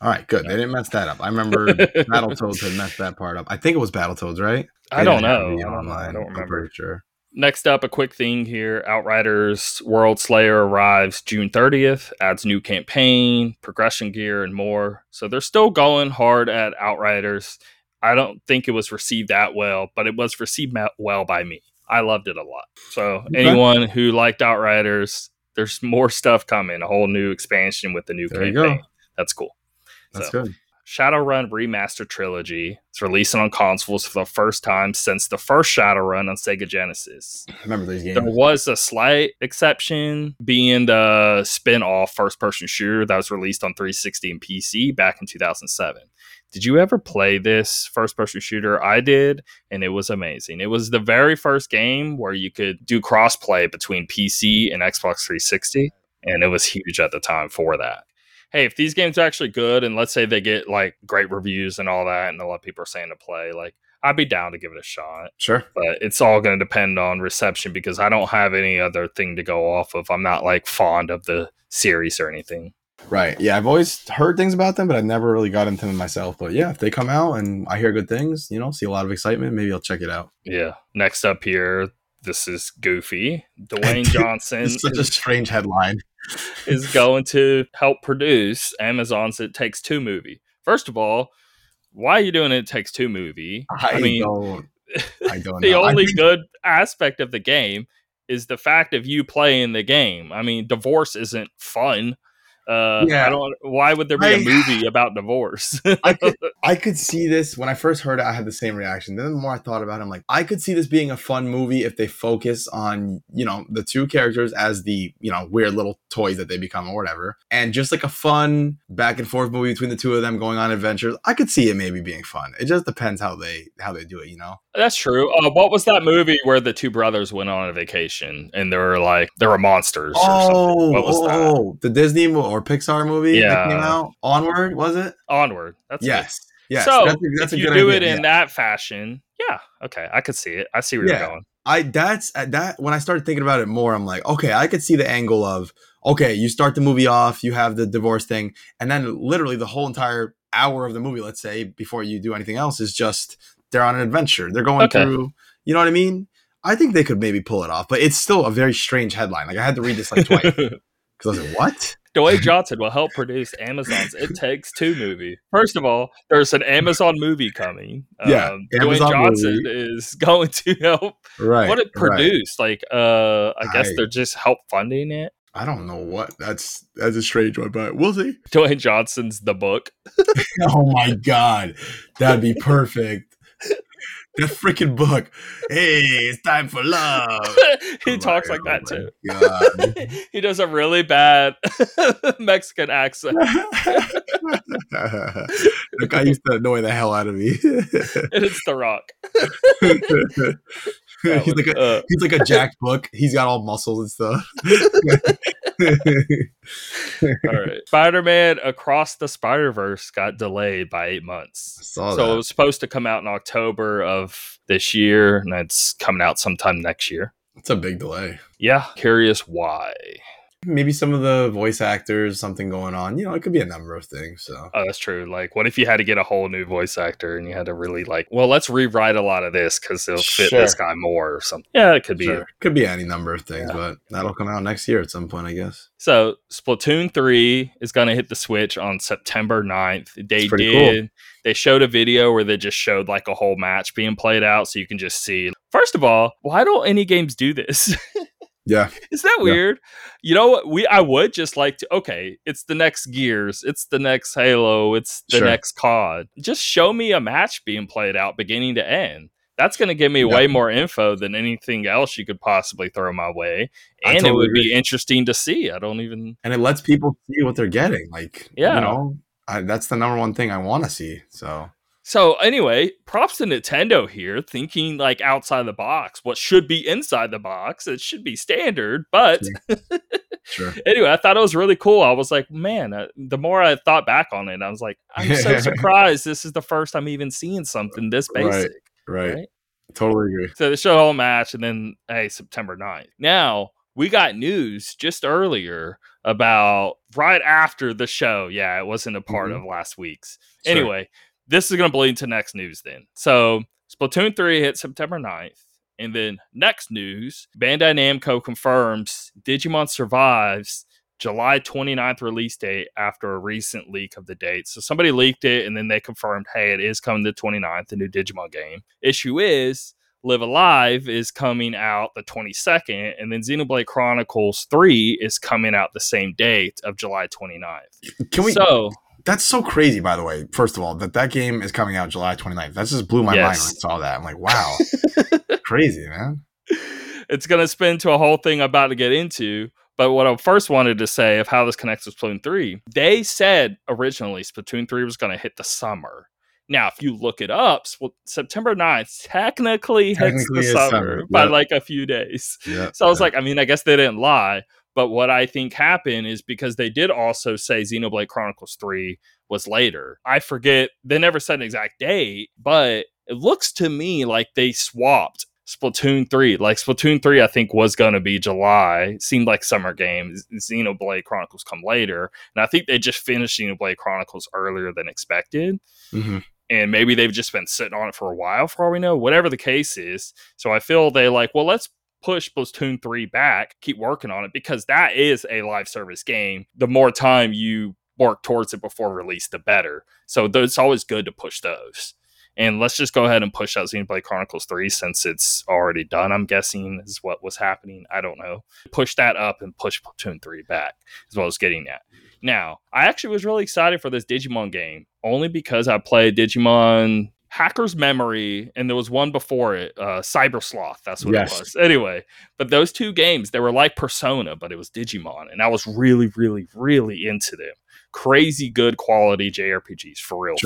All right, good. They didn't mess that up. I remember Battletoads had messed that part up. I think it was Battletoads, right? I don't remember. I'm sure. Next up, a quick thing here. Outriders World Slayer arrives June 30th, adds new campaign, progression gear, and more. So they're still going hard at Outriders. I don't think it was received that well, but it was received well by me. I loved it a lot. So anyone who liked Outriders, there's more stuff coming, a whole new expansion with the new campaign. That's cool. That's good. Shadowrun Remastered Trilogy. It's releasing on consoles for the first time since the first Shadowrun on Sega Genesis. I remember these games. There was a slight exception being the spin-off first-person shooter that was released on 360 and PC back in 2007. Did you ever play this first-person shooter? I did, and it was amazing. It was the very first game where you could do cross-play between PC and Xbox 360. and it was huge at the time for that. Hey, if these games are actually good, and let's say they get like great reviews and all that, and a lot of people are saying to play, like, I'd be down to give it a shot. Sure. But it's all going to depend on reception, because I don't have any other thing to go off of. I'm not like fond of the series or anything. Right. Yeah, I've always heard things about them, but I've never really got into them myself. But yeah, if they come out and I hear good things, you know, see a lot of excitement, maybe I'll check it out. Yeah. Next up here, this is Goofy. Dwayne Johnson. It's such a strange headline. Is going to help produce Amazon's It Takes Two movie. First of all, why are you doing It Takes Two movie? I don't the know. Only good aspect of the game is the fact of you playing the game. I mean, divorce isn't fun. Yeah. Why would there be a movie about divorce? I could see this. When I first heard it, I had the same reaction. Then the more I thought about it, I'm like, I could see this being a fun movie if they focus on, you know, the two characters as the, you know, weird little toys that they become or whatever. And just like a fun back and forth movie between the two of them going on adventures. I could see it maybe being fun. It just depends how they do it, you know? That's true. What was that movie where the two brothers went on a vacation and there were monsters or something? What was that? The Disney or Pixar movie that came out? Onward, was it? Onward. That's yes. It. Yes. So that's if you do idea. It in that fashion, yeah. Okay, I could see it. I see where you're going. When I started thinking about it more, I'm like, okay, I could see the angle of, okay, you start the movie off, you have the divorce thing, and then literally the whole entire hour of the movie, let's say, before you do anything else, is just they're on an adventure. They're going through, you know what I mean? I think they could maybe pull it off, but it's still a very strange headline. Like I had to read this like twice because I was like, what? Dwayne Johnson will help produce Amazon's It Takes Two movie. First of all, there's an Amazon movie coming. Amazon Dwayne Johnson is going to help. Right. What it produced, I guess they're just help funding it. I don't know what. That's a strange one, but we'll see. Dwayne Johnson's The Book. Oh my God, that'd be perfect. The freaking book. Hey, it's time for love. He talks like that too. He does a really bad Mexican accent. The guy used to annoy the hell out of me. And it's The Rock. He's like a jacked book. He's got all muscles and stuff. All right. Spider-Man Across the Spider-Verse got delayed by 8 months. So it was supposed to come out in October of this year, and it's coming out sometime next year. It's a big delay. Yeah. Curious why. Maybe some of the voice actors, something going on. You know, it could be a number of things. So. Oh, that's true. Like, what if you had to get a whole new voice actor and you had to really let's rewrite a lot of this because it'll fit this guy more or something. Yeah, it could be. It could be any number of things, but that'll come out next year at some point, I guess. So Splatoon 3 is going to hit the Switch on September 9th. They did. Cool. They showed a video where they just showed like a whole match being played out so you can just see. First of all, why don't any games do this? Yeah. Is that weird? Yeah. You know what? I would just like to, okay, it's the next Gears. It's the next Halo. It's the next COD. Just show me a match being played out beginning to end. That's going to give me way more info than anything else you could possibly throw my way. And totally it would be interesting to see. And it lets people see what they're getting. Like, you know, that's the number one thing I want to see. So anyway, props to Nintendo here, thinking like outside the box. What should be inside the box? It should be standard, but anyway, I thought it was really cool. I was like, man, the more I thought back on it, I was like, I'm so surprised this is the first I'm even seeing something this basic. Right. Totally agree. So they showed a whole match, and then, hey, September 9th. Now, we got news just earlier about right after the show. Yeah, it wasn't a part of last week's. Sure. Anyway. This is going to bleed to next news then. So Splatoon 3 hits September 9th. And then next news, Bandai Namco confirms Digimon Survives July 29th release date after a recent leak of the date. So somebody leaked it and then they confirmed, hey, it is coming the 29th, a new Digimon game. Issue is Live Alive is coming out the 22nd. And then Xenoblade Chronicles 3 is coming out the same date of July 29th. That's so crazy, by the way, first of all, that game is coming out July 29th. That just blew my mind when I saw that. I'm like, wow. Crazy, man. It's going to spin to a whole thing I'm about to get into. But what I first wanted to say of how this connects with Splatoon 3, they said originally Splatoon 3 was going to hit the summer. Now, if you look it up, September 9th technically hits the summer by a few days. Yeah, so I was like, I mean, I guess they didn't lie. But what I think happened is because they did also say Xenoblade Chronicles 3 was later. I forget. They never said an exact date, but it looks to me like they swapped Splatoon 3. Like Splatoon 3, I think, was going to be July. Seemed like summer game. Xenoblade Chronicles come later. And I think they just finished Xenoblade Chronicles earlier than expected. Mm-hmm. And maybe they've just been sitting on it for a while, for all we know. Whatever the case is. So I feel they like, well, let's push Splatoon 3 back, keep working on it, because that is a live service game. The more time you work towards it before release, the better. So it's always good to push those. And let's just go ahead and push out Xenoblade Chronicles 3 since it's already done, I'm guessing, is what was happening. I don't know. Push that up and push Splatoon 3 back is what I was getting at. Now, I actually was really excited for this Digimon game, only because I played Digimon Hacker's Memory, and there was one before it, Cyber Sloth, that's what it was. Anyway, but those two games, they were like Persona, but it was Digimon, and I was really, really, really into them. Crazy good quality JRPGs, for real,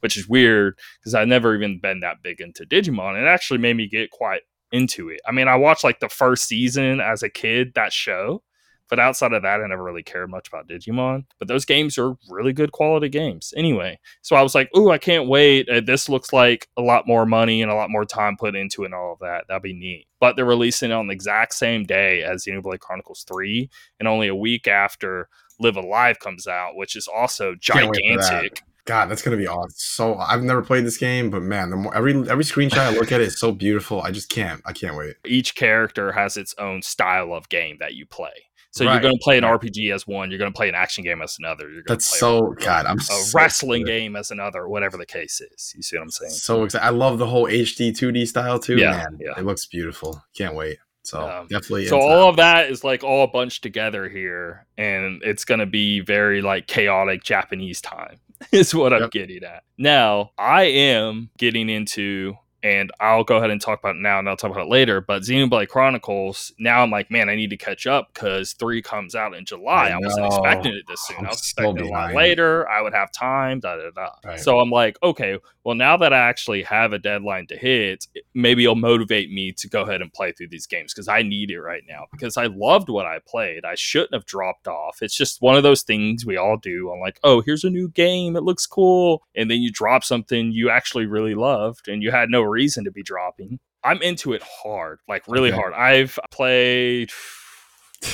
which is weird, because I've never even been that big into Digimon, and it actually made me get quite into it. I mean, I watched like the first season as a kid, that show, but outside of that, I never really cared much about Digimon. But those games are really good quality games. Anyway, so I was like, ooh, I can't wait. This looks like a lot more money and a lot more time put into it and all of that. That'd be neat. But they're releasing it on the exact same day as Xenoblade Chronicles 3 and only a week after Live Alive comes out, which is also gigantic. God, that's going to be awesome. So I've never played this game, but man, the more, every screenshot I look at it is so beautiful. I can't wait. Each character has its own style of game that you play. So you're going to play an RPG as one. You're going to play an action game as another. You're going to play a wrestling game as another, whatever the case is. You see what I'm saying? So excited. I love the whole HD 2D style too. Yeah, man, yeah. It looks beautiful. Can't wait. So definitely. So all of that is like all bunched together here, and it's going to be very like chaotic Japanese time is what I'm getting at. Now I am getting into, and I'll go ahead and talk about it now, and I'll talk about it later. But Xenoblade Chronicles, now I'm like, man, I need to catch up because 3 comes out in July. I wasn't expecting it this soon. I was expecting it a lot later. I would have time, Right. So I'm like, okay, well, now that I actually have a deadline to hit, maybe it'll motivate me to go ahead and play through these games because I need it right now because I loved what I played. I shouldn't have dropped off. It's just one of those things we all do. I'm like, oh, here's a new game. It looks cool. And then you drop something you actually really loved and you had no reason to be dropping. I'm into it hard, like really hard. I've played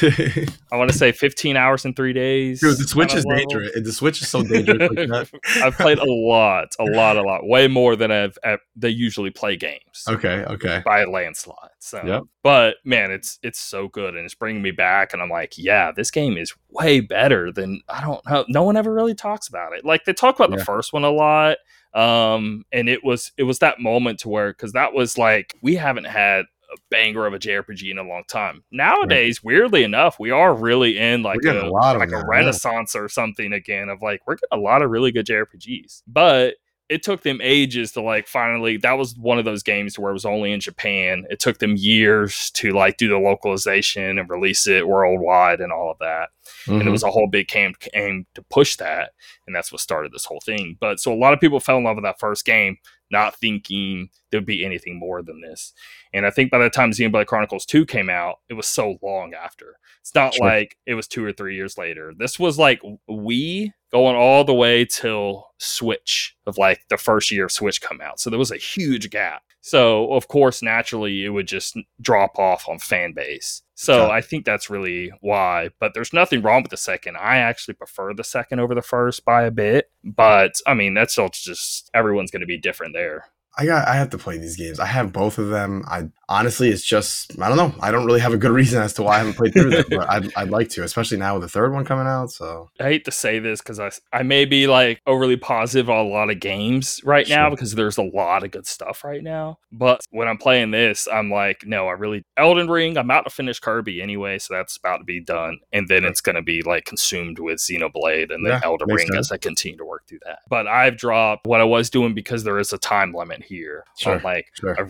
I want to say 15 hours in 3 days. Dude, the Switch is dangerous. The Switch is so dangerous. Like I've played a lot, way more than they usually play games. Okay. By a landslide. So, but man, it's so good, and it's bringing me back. And I'm like, yeah, this game is way better than I don't know. No one ever really talks about it. Like they talk about the first one a lot. And it was that moment to where, because that was like, we haven't had a banger of a JRPG in a long time. Nowadays, weirdly enough, we are really in like a renaissance or something again of like, we're getting a lot of really good JRPGs. But it took them ages to like finally, that was one of those games where it was only in Japan. It took them years to like do the localization and release it worldwide and all of that. Mm-hmm. And it was a whole big campaign to push that. And that's what started this whole thing. But so a lot of people fell in love with that first game, not thinking there'd be anything more than this. And I think by the time Xenoblade Chronicles 2 came out, it was so long after. It's not like it was 2 or 3 years later. This was like Wii going all the way till Switch, of like the first year of Switch come out. So there was a huge gap. So of course, naturally, it would just drop off on fan base. So I think that's really why, but there's nothing wrong with the second. I actually prefer the second over the first by a bit, but I mean, that's all just, everyone's going to be different there. I have to play these games. I have both of them. I honestly, it's just, I don't know. I don't really have a good reason as to why I haven't played through them, but I'd like to, especially now with the third one coming out. So I hate to say this because I may be like overly positive on a lot of games right now because there's a lot of good stuff right now. But when I'm playing this, I'm like, no, Elden Ring, I'm about to finish Kirby anyway, so that's about to be done. And then it's going to be like consumed with Xenoblade and then Elden Ring as I continue to work through that. But I've dropped what I was doing because there is a time limit here. I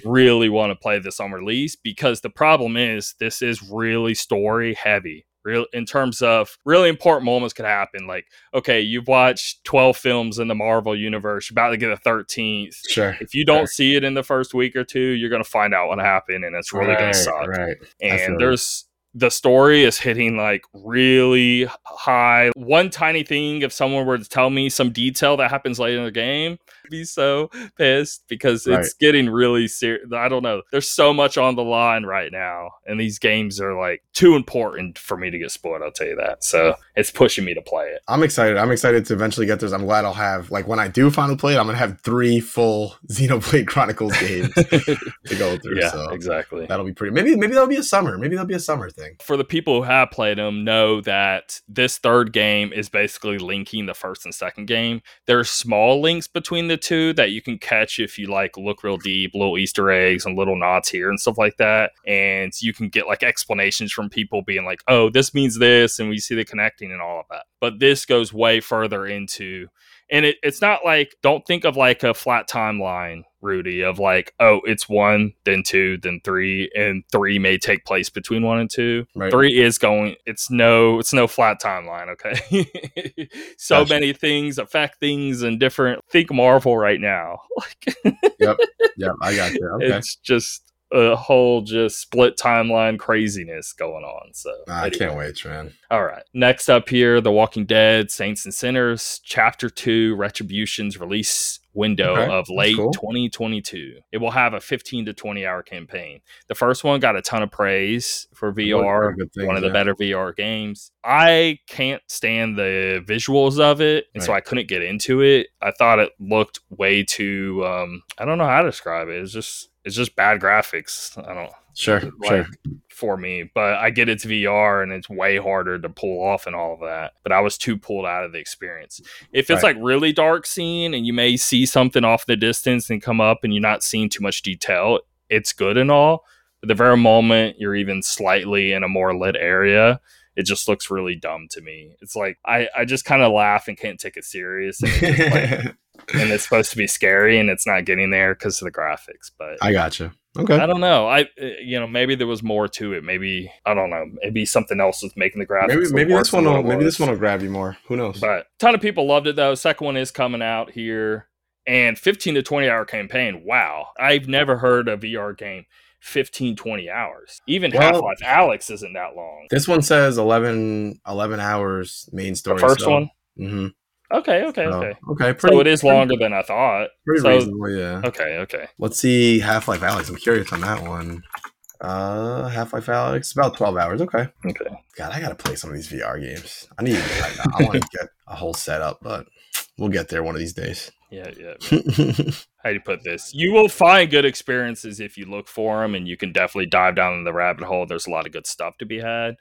really want to play this on release because the problem is this is really story heavy. Real in terms of really important moments could happen. Like, okay, you've watched 12 films in the Marvel universe, you're about to get a 13th. If you don't see it in the first week or two, you're going to find out what happened, and it's really going to suck. And there's the story is hitting like really high. One tiny thing, if someone were to tell me some detail that happens later in the game, I'd be so pissed because it's getting really serious. I don't know. There's so much on the line right now. And these games are like too important for me to get spoiled. I'll tell you that. So it's pushing me to play it. I'm excited. I'm excited to eventually get this. I'm glad I'll have, like, when I do finally play it, I'm going to have 3 full Xenoblade Chronicles games to go through. Yeah, so exactly. That'll be pretty. Maybe that'll be a summer. Maybe that'll be a summer thing. For the people who have played them, know that this third game is basically linking the first and second game. There are small links between the two that you can catch if you like look real deep, little Easter eggs and little nods here and stuff like that. And you can get like explanations from people being like, oh, this means this, and we see the connecting and all of that. But this goes way further into, and it's not like, don't think of like a flat timeline, Rudy, of like, oh, it's 1, then 2, then 3, and 3 may take place between 1 and 2. Right. 3 is going, it's no flat timeline, okay? So gotcha. Many things affect things and different, think Marvel right now. Like, yep, I got you. Okay. It's just a whole just split timeline craziness going on. So I can't wait, man. All right. Next up here, The Walking Dead, Saints and Sinners, Chapter 2, Retribution's release window of late 2022. It will have a 15 to 20 hour campaign. The first one got a ton of praise for VR, one of the better VR games. I can't stand the visuals of it, and so I couldn't get into it. I thought it looked way too, I don't know how to describe it. It's just bad graphics. I don't for me, but I get it's VR and it's way harder to pull off and all of that, but I was too pulled out of the experience. If it's like really dark scene and you may see something off the distance and come up and you're not seeing too much detail, it's good and all, but the very moment you're even slightly in a more lit area, it just looks really dumb to me. It's like, I just kind of laugh and can't take it serious. And it's just like, and it's supposed to be scary and it's not getting there because of the graphics, but I gotcha. Okay. I don't know. Maybe there was more to it. Maybe, I don't know. Maybe something else was making the graphics. Maybe this one will grab you more. Who knows? But a ton of people loved it though. Second one is coming out here, and 15 to 20 hour campaign. Wow. I've never heard a VR game 15-20 hours. Even Half-Life Alyx isn't that long. This one says 11 hours main story. The first one? Mm-hmm. Okay. Pretty, so it is longer than I thought. Pretty reasonable, yeah. Okay. Let's see Half-Life Alyx. I'm curious on that one. Half-Life Alyx, about 12 hours. Okay. God, I gotta play some of these VR games. I need to right now. I want to get a whole setup, but we'll get there one of these days. Yeah. How do you put this? You will find good experiences if you look for them, and you can definitely dive down in the rabbit hole. There's a lot of good stuff to be had.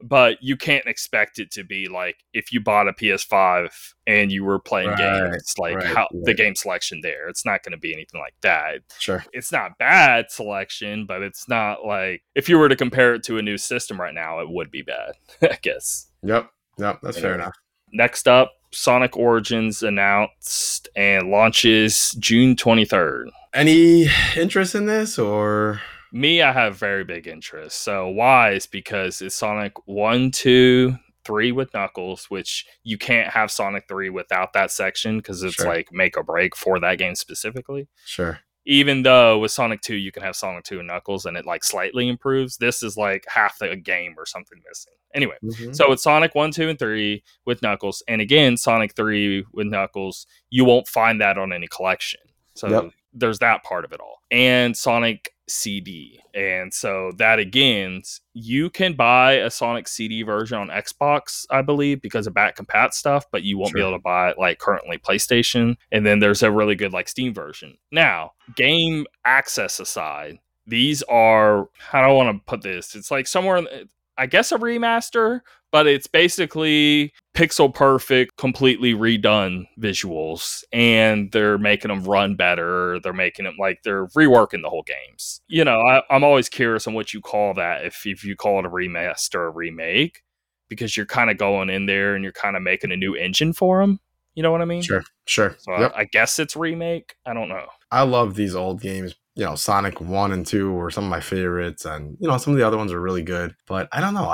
But you can't expect it to be like if you bought a PS5 and you were playing games, like the game selection there. It's not going to be anything like that. Sure. It's not bad selection, but it's not like if you were to compare it to a new system right now, it would be bad, I guess. Yep. That's fair enough. Next up, Sonic Origins announced and launches June 23rd. Any interest in this or... Me, I have very big interest. So why is because it's Sonic 1, 2, 3 with Knuckles, which you can't have Sonic 3 without that section because it's like make or break for that game specifically. Sure. Even though with Sonic 2, you can have Sonic 2 and Knuckles and it like slightly improves. This is like half a game or something missing. Anyway, so it's Sonic 1, 2, and 3 with Knuckles. And again, Sonic 3 with Knuckles, you won't find that on any collection. So there's that part of it all. And Sonic CD, and so that again, you can buy a Sonic CD version on Xbox, I believe, because of back compat stuff, but you won't be able to buy it like currently PlayStation. And then there's a really good like Steam version. Now, game access aside, these are, I don't want to put this, it's like somewhere in, I guess, a remaster, but it's basically pixel perfect, completely redone visuals, and they're making them run better. They're making them like they're reworking the whole games. You know, I'm always curious on what you call that. If you call it a remaster or a remake, because you're kind of going in there and you're kind of making a new engine for them. You know what I mean? Sure. So I guess it's remake. I don't know. I love these old games. You know, Sonic 1 and 2 were some of my favorites, and, you know, some of the other ones are really good. But I don't know.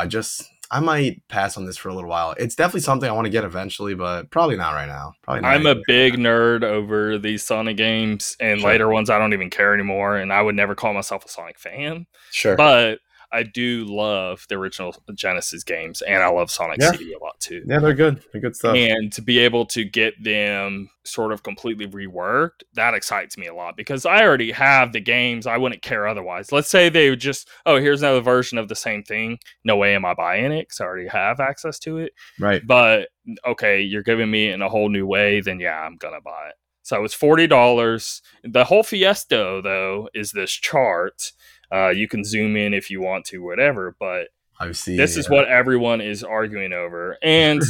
I might pass on this for a little while. It's definitely something I want to get eventually, but probably not right now. I'm a big nerd over these Sonic games, and later ones I don't even care anymore, and I would never call myself a Sonic fan. Sure. But I do love the original Genesis games, and I love Sonic CD a lot too. Yeah, they're good. They're good stuff. And to be able to get them sort of completely reworked, that excites me a lot because I already have the games. I wouldn't care otherwise. Let's say they would just, oh, here's another version of the same thing. No way am I buying it because I already have access to it. Right. But okay, you're giving me in a whole new way, then yeah, I'm going to buy it. So it's $40. The whole Fiesta, though, is this chart. You can zoom in if you want to, whatever, but obviously, this is what everyone is arguing over. And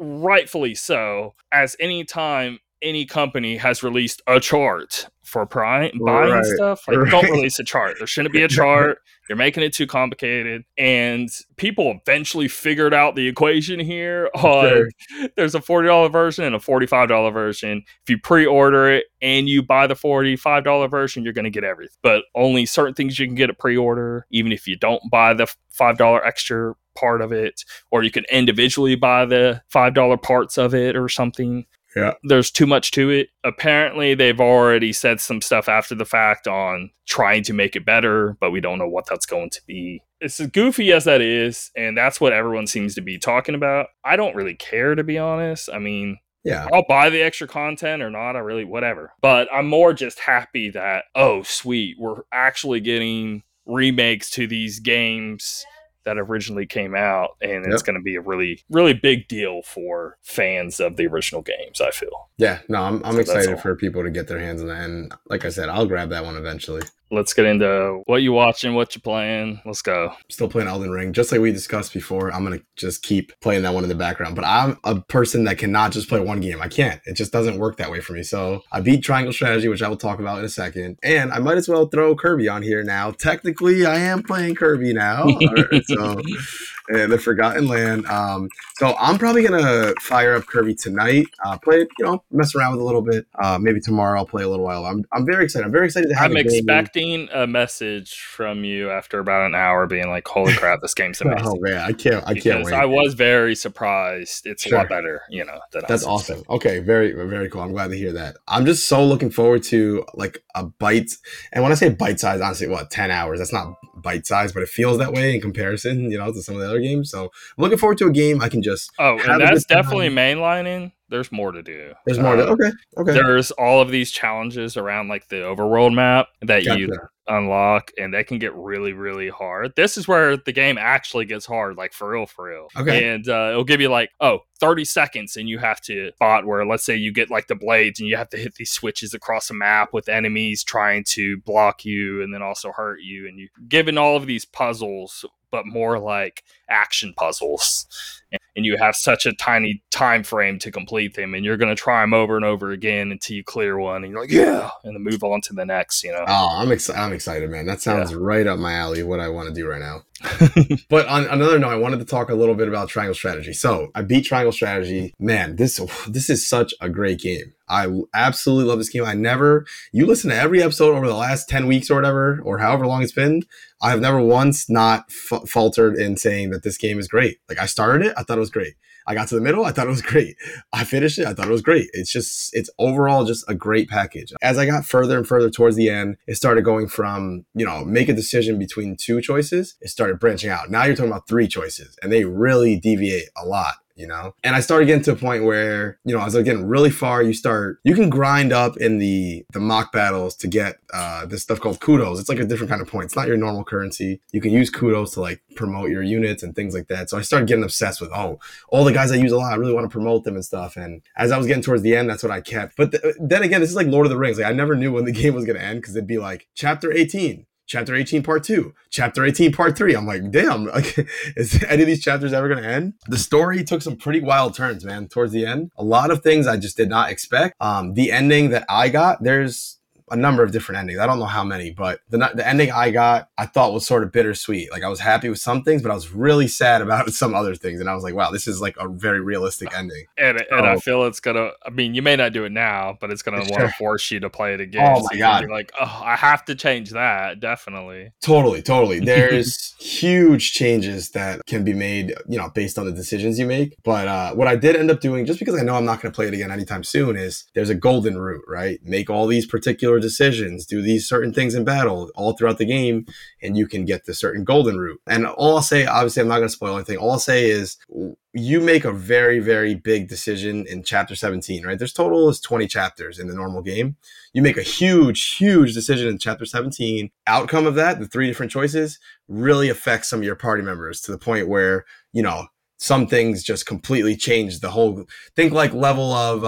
rightfully so, as any time any company has released a chart for buying stuff, like don't release a chart. There shouldn't be a chart. You're making it too complicated. And people eventually figured out the equation here. There's a $40 version and a $45 version. If you pre-order it and you buy the $45 version, you're going to get everything. But only certain things you can get at pre-order, even if you don't buy the $5 extra part of it, or you can individually buy the $5 parts of it or something. Yeah, there's too much to it. Apparently, they've already said some stuff after the fact on trying to make it better, but we don't know what that's going to be. It's as goofy as that is, and that's what everyone seems to be talking about. I don't really care, to be honest. I mean, yeah, I'll buy the extra content or not. I really, whatever. But I'm more just happy that, oh, sweet, we're actually getting remakes to these games that originally came out, and it's going to be a really, really big deal for fans of the original games, I feel. Yeah, no, I'm excited for people to get their hands on that, and like I said, I'll grab that one eventually. Let's get into what you watching, what you playing. Let's go. Still playing Elden Ring. Just like we discussed before, I'm going to just keep playing that one in the background. But I'm a person that cannot just play one game. I can't. It just doesn't work that way for me. So I beat Triangle Strategy, which I will talk about in a second. And I might as well throw Kirby on here now. Technically, I am playing Kirby now. So, and the Forgotten Land. So I'm probably going to fire up Kirby tonight. Play it, mess around with a little bit. Maybe tomorrow I'll play a little while. I'm very excited. I'm very excited to have a game. A message from you after about an hour being like, holy crap, this game's amazing. Oh man, I can't wait. I was very surprised. It's a lot better, That's awesome. Okay, very, very cool. I'm glad to hear that. I'm just so looking forward to like a bite. And when I say bite size, honestly, 10 hours? That's not bite size, but it feels that way in comparison, to some of the other games. So I'm looking forward to a game I can just. Oh, and that's definitely mainlining. There's more to do. Okay. There's all of these challenges around like the overworld map that you unlock, and they can get really, really hard. This is where the game actually gets hard, like for real. Okay. And it'll give you 30 seconds, and you have to spot where, let's say you get like the blades, and you have to hit these switches across the map with enemies trying to block you and then also hurt you. And you given all of these puzzles, but more like action puzzles. And you have such a tiny time frame to complete them, and you're going to try them over and over again until you clear one, and you're like, yeah, and then move on to the next, Oh, I'm excited, man. That sounds right up my alley, what I want to do right now. But on another note, I wanted to talk a little bit about Triangle Strategy. So I beat Triangle Strategy. Man, this is such a great game. I absolutely love this game. You listen to every episode over the last 10 weeks or whatever, or however long it's been. I have never once not faltered in saying that this game is great. Like, I started it, I thought it was great. I got to the middle, I thought it was great. I finished it, I thought it was great. It's overall just a great package. As I got further and further towards the end, it started going from, make a decision between two choices. It started branching out. Now you're talking about three choices, and they really deviate a lot. And I started getting to a point where, as I was getting really far, you can grind up in the mock battles to get this stuff called kudos. It's like a different kind of point. It's not your normal currency. You can use kudos to like promote your units and things like that. So I started getting obsessed with, all the guys I use a lot, I really want to promote them and stuff. And as I was getting towards the end, that's what I kept. But then again, this is like Lord of the Rings. Like, I never knew when the game was going to end, because it'd be like chapter 18. Chapter 18, part 2. Chapter 18, part 3. I'm like, damn, like, is any of these chapters ever going to end? The story took some pretty wild turns, man, towards the end. A lot of things I just did not expect. The ending that I got, there's a number of different endings. I don't know how many, but the ending I got, I thought was sort of bittersweet. Like, I was happy with some things, but I was really sad about some other things. And I was like, wow, this is like a very realistic ending. And I feel it's going to, you may not do it now, but it's going to want to force you to play it again. Oh my God. You're like, I have to change that. Definitely. Totally. There's huge changes that can be made, based on the decisions you make. But what I did end up doing, just because I know I'm not going to play it again anytime soon, is there's a golden route, right? Make all these particular or decisions, do these certain things in battle all throughout the game, and you can get the certain golden route. And all I'll say, obviously I'm not going to spoil anything, all I'll say is you make a very, very big decision in chapter 17, right? There's total is 20 chapters in the normal game. You make a huge, huge decision in chapter 17. Outcome of that, the three different choices, really affects some of your party members to the point where, you know, some things just completely change the whole. Think like level of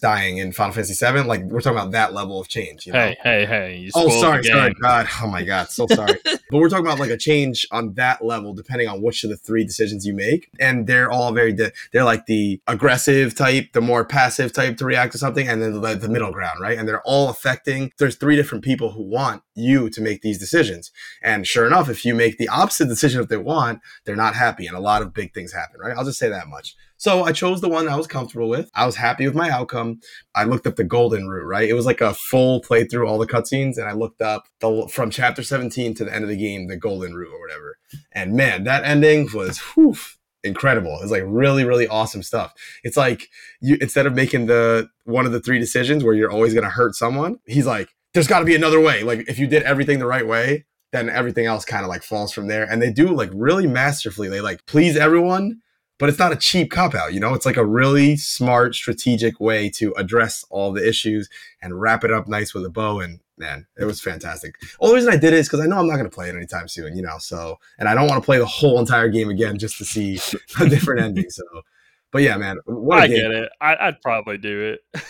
dying in Final Fantasy VII. Like we're talking about that level of change. You know? Hey! You spoiled the game. God, oh my God, so sorry. But we're talking about like a change on that level, depending on which of the three decisions you make, and they're all very. They're like the aggressive type, the more passive type to react to something, and then the middle ground, right? And they're all affecting. There's three different people who want you to make these decisions, and sure enough, if you make the opposite decision that they want, they're not happy, and a lot of big things happen. Right? I'll just say that much. So I chose the one I was comfortable with. I was happy with my outcome. I looked up the golden route, right? It was like a full playthrough, all the cutscenes. And I looked up from chapter 17 to the end of the game, the golden route or whatever. And man, that ending was incredible. It was like really, really awesome stuff. It's like you, instead of making one of the three decisions where you're always going to hurt someone, he's like, there's got to be another way. Like if you did everything the right way, then everything else kind of like falls from there. And they do like really masterfully. They like please everyone. But it's not a cheap cop-out, you know? It's like a really smart, strategic way to address all the issues and wrap it up nice with a bow. And, man, it was fantastic. Only reason I did it is because I know I'm not going to play it anytime soon, you know? So, and I don't want to play the whole entire game again just to see a different ending. So, but yeah, man. What a game. I get it. I'd probably do it.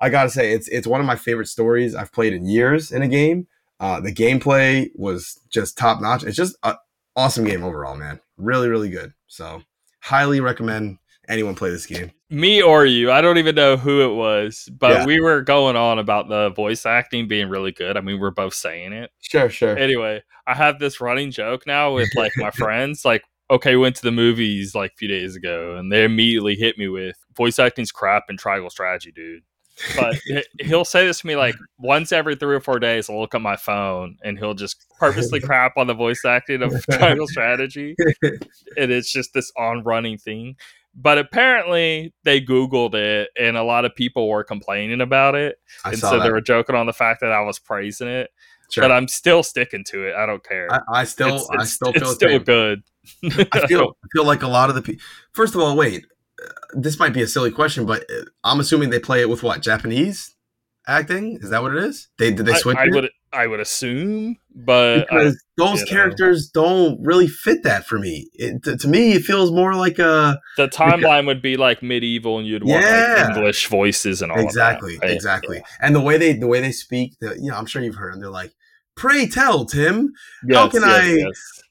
I got to say, it's one of my favorite stories I've played in years in a game. The gameplay was just top-notch. It's just an awesome game overall, man. Really, really good. So... highly recommend anyone play this game. Me or you. I don't even know who it was, but we were going on about the voice acting being really good. I mean, we're both saying it. Sure. Anyway, I have this running joke now with like my friends. Like, okay, we went to the movies like a few days ago and they immediately hit me with voice acting's crap and triangle strategy, dude. But he'll say this to me like once every 3 or 4 days. I'll look at my phone and he'll just purposely crap on the voice acting of triangle strategy. And it's just this on-running thing. But apparently they Googled it and a lot of people were complaining about it. They were joking on the fact that I was praising it. Sure. But I'm still sticking to it. I don't care. I still feel it's good. I feel like a lot of the people... First of all, wait. This might be a silly question, but I'm assuming they play it with what, Japanese acting? Is that what it is? Did they switch it? I would assume, but because those characters don't really fit that for me. To me, it feels more like the timeline would be like medieval, and you'd want like English voices and all of that. Exactly. Yeah. And the way they speak, you know, I'm sure you've heard them. They're like, "Pray tell, Tim, how can I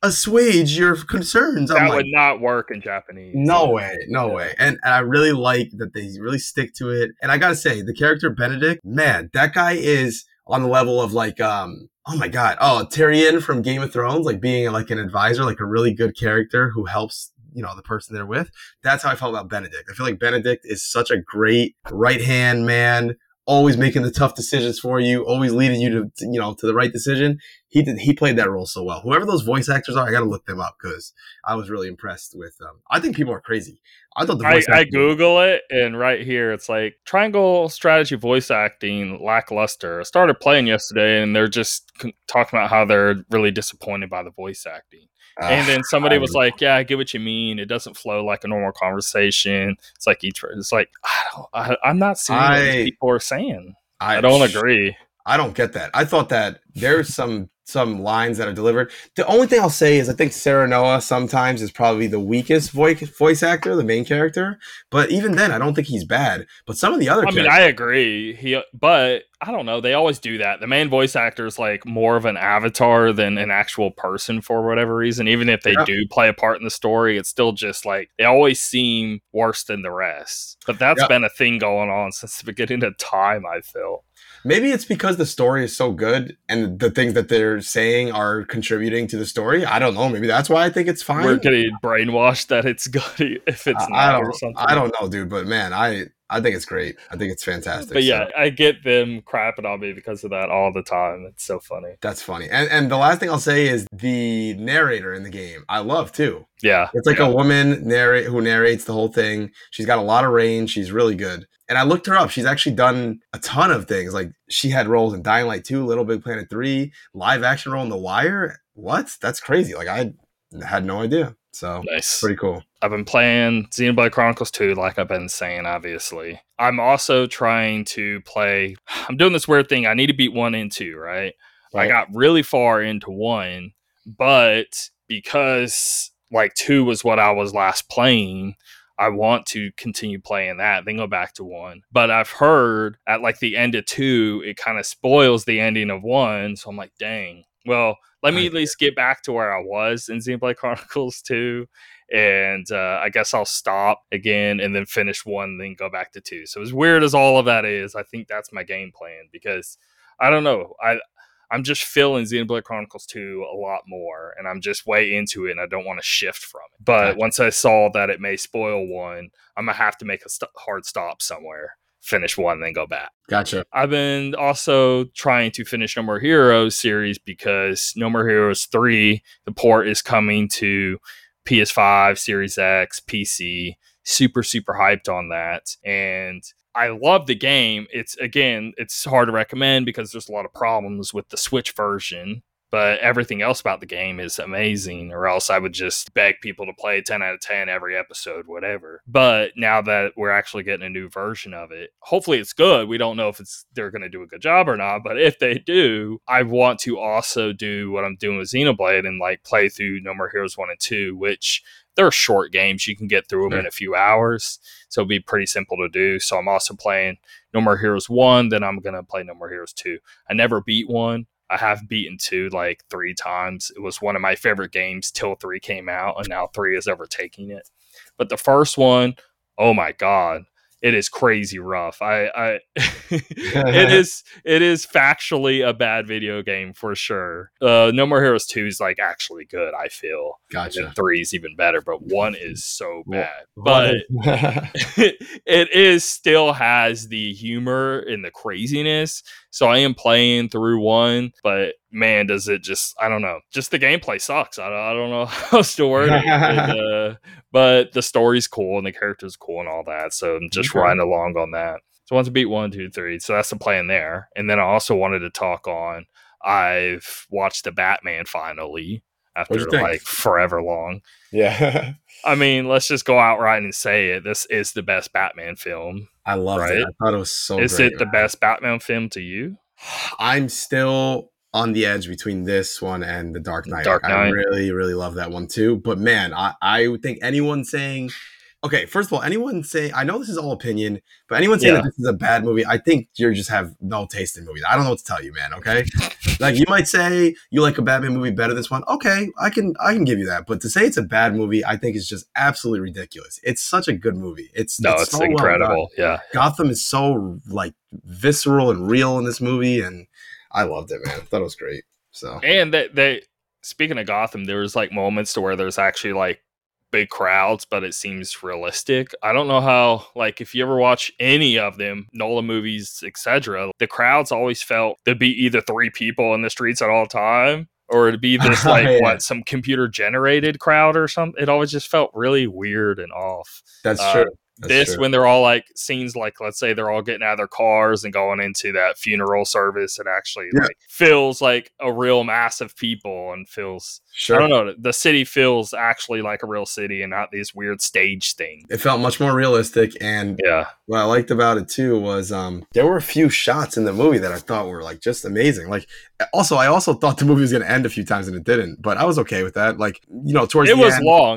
assuage your concerns?" That would not work in Japanese. No way. And I really like that they really stick to it. And I got to say, the character Benedict, man, that guy is on the level of like, oh my God. Oh, Tyrion from Game of Thrones, like being like an advisor, like a really good character who helps, you know, the person they're with. That's how I felt about Benedict. I feel like Benedict is such a great right-hand man, always making the tough decisions for you, always leading you to, you know, to the right decision. He played that role so well. Whoever those voice actors are, I got to look them up because I was really impressed with them. I think people are crazy. I thought the voice acting... I Google it, and right here, it's like, triangle strategy voice acting lackluster. I started playing yesterday, and they're just talking about how they're really disappointed by the voice acting. And then somebody was like, "Yeah, I get what you mean. It doesn't flow like a normal conversation." It's like I'm not seeing what these people are saying. I don't agree. I don't get that. I thought that there's some lines that are delivered. The only thing I'll say is I think Sarah Noah sometimes is probably the weakest voice actor, the main character. But even then, I don't think he's bad. But some of the other characters... I agree. But I don't know. They always do that. The main voice actor is like more of an avatar than an actual person for whatever reason. Even if they do play a part in the story, it's still just like they always seem worse than the rest. But that's been a thing going on since the beginning of time, I feel. Maybe it's because the story is so good and the things that they're saying are contributing to the story. I don't know. Maybe that's why I think it's fine. We're getting brainwashed that it's good if it's not or something. I don't know, dude. But man, I I think it's great. I think it's fantastic. But yeah, so I get them crapping on me because of that all the time. It's so funny. That's funny. And the last thing I'll say is the narrator in the game, I love too. Yeah. It's like a woman who narrates the whole thing. She's got a lot of range. She's really good. And I looked her up. She's actually done a ton of things. Like she had roles in Dying Light 2, Little Big Planet 3, live action role in The Wire. What? That's crazy. Like I had no idea. So nice. Pretty cool. I've been playing Xenoblade Chronicles 2, like I've been saying, obviously. I'm also trying to play... I'm doing this weird thing. I need to beat 1 and 2, right? I got really far into 1, but because like 2 was what I was last playing, I want to continue playing that, then go back to 1. But I've heard at like the end of 2, it kind of spoils the ending of 1, so I'm like, dang. Well, let me at least get back to where I was in Xenoblade Chronicles 2. And I guess I'll stop again and then finish 1, then go back to 2. So as weird as all of that is, I think that's my game plan because I don't know. I'm just feeling Xenoblade Chronicles 2 a lot more and I'm just way into it and I don't want to shift from it. But once I saw that it may spoil 1, I'm going to have to make a hard stop somewhere. Finish 1, then go back. Gotcha. I've been also trying to finish No More Heroes series because No More Heroes 3, the port is coming to PS5, Series X, PC. Super, super hyped on that. And I love the game. It's hard to recommend because there's a lot of problems with the Switch version. But everything else about the game is amazing, or else I would just beg people to play 10 out of 10 every episode, whatever. But now that we're actually getting a new version of it, hopefully it's good. We don't know if they're going to do a good job or not. But if they do, I want to also do what I'm doing with Xenoblade and like play through No More Heroes 1 and 2, which they're short games. You can get through them in a few hours. So it'll be pretty simple to do. So I'm also playing No More Heroes 1. Then I'm going to play No More Heroes 2. I never beat 1. I have beaten 2 like 3 times. It was one of my favorite games till 3 came out, and now 3 is overtaking it. But the first one, oh my God, it is crazy rough. I it is factually a bad video game for sure. No More Heroes 2 is like actually good, I feel. Gotcha. And 3 is even better, but 1 is so bad. But it still has the humor and the craziness. So I am playing through 1, but man, does it just, I don't know. Just the gameplay sucks. I don't know how else to word it. But the story's cool and the character's cool and all that. So I'm just riding along on that. So once I beat 1, 2, 3. So that's the plan there. And then I also wanted to talk on, I've watched the Batman finally after like forever long. Yeah. I mean, let's just go out right and say it. This is the best Batman film. I loved it. I thought it was so good. Is it the best Batman film to you? I'm still on the edge between this one and The Dark Knight. I really, really love that one too. But man, I think anyone saying... Okay, first of all, anyone saying... I know this is all opinion, but anyone saying that this is a bad movie, I think you just have no taste in movies. I don't know what to tell you, man, okay? Like, you might say you like a Batman movie better than this one. Okay, I can give you that. But to say it's a bad movie, I think is just absolutely ridiculous. It's such a good movie. It's so incredible. Well done. Yeah. Gotham is so, like, visceral and real in this movie, and I loved it, man. I thought it was great. So, and they speaking of Gotham, there was, like, moments to where there's actually, like, big crowds, but it seems realistic. I don't know how, like, if you ever watch any of them, Nolan movies, etc., the crowds always felt there'd be either 3 people in the streets at all time, or it'd be this like some computer generated crowd or something. It always just felt really weird and off. That's true. That's true. When they're all like scenes, like let's say they're all getting out of their cars and going into that funeral service, it actually like feels like a real mass of people and feels, I don't know, the city feels actually like a real city and not this weird stage thing. It felt much more realistic. And what I liked about it too was there were a few shots in the movie that I thought were like just amazing. Like also, I also thought the movie was going to end a few times and it didn't, but I was okay with that. Like, you know, towards the end.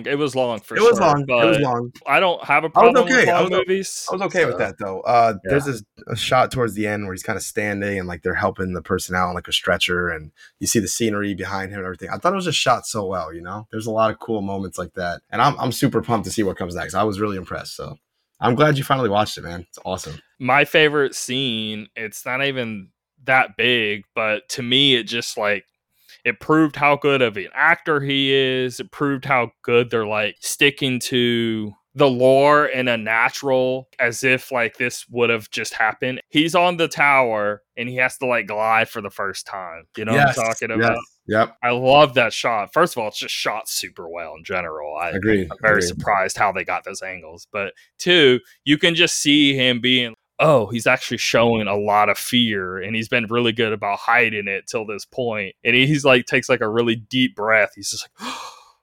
It was long. I don't have a problem. I was okay with that though. There's this shot towards the end where he's kind of standing and like they're helping the person out on like a stretcher and you see the scenery behind him and everything. I thought it was just shot so well, you know? There's a lot of cool moments like that. And I'm super pumped to see what comes next. I was really impressed. So I'm glad you finally watched it, man. It's awesome. My favorite scene, it's not even that big, but to me, it just like, it proved how good of an actor he is. It proved how good they're like sticking to the lore in a natural, as if like this would have just happened. He's on the tower and he has to like glide for the first time. You know what I'm talking about? Yep. I love that shot. First of all, it's just shot super well in general. I'm very surprised how they got those angles. But two, you can just see him being, oh, he's actually showing a lot of fear and he's been really good about hiding it till this point. And he's like, takes like a really deep breath. He's just like,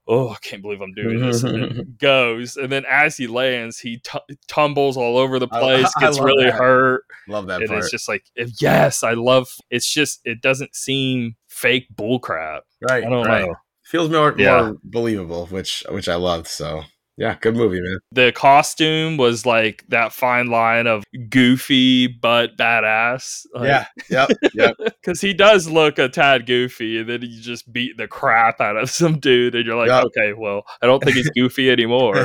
oh, I can't believe I'm doing this. And then goes. And then as he lands, he tumbles all over the place, gets really hurt. Love that part. And it's just like, yes, I love, it's just, it doesn't seem fake bullcrap. Right. I don't know. Feels more believable, which I loved. So yeah, good movie, man. The costume was like that fine line of goofy but badass. Like, yep. Because he does look a tad goofy, and then you just beat the crap out of some dude, and you're like, okay, well, I don't think he's goofy anymore.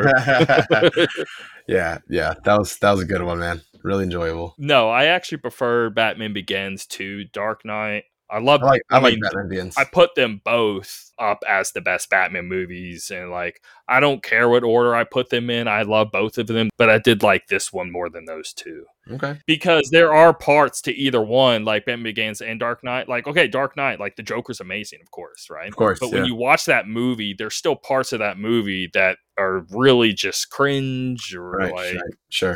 Yeah. That was a good one, man. Really enjoyable. No, I actually prefer Batman Begins to Dark Knight. I like Batman Begins. I put them both up as the best Batman movies, and like I don't care what order I put them in. I love both of them, but I did like this one more than those two. Okay. Because there are parts to either one, like Batman Begins and Dark Knight. Like, okay, Dark Knight, like the Joker's amazing, of course, right? Of course. But when you watch that movie, there's still parts of that movie that are really just cringe or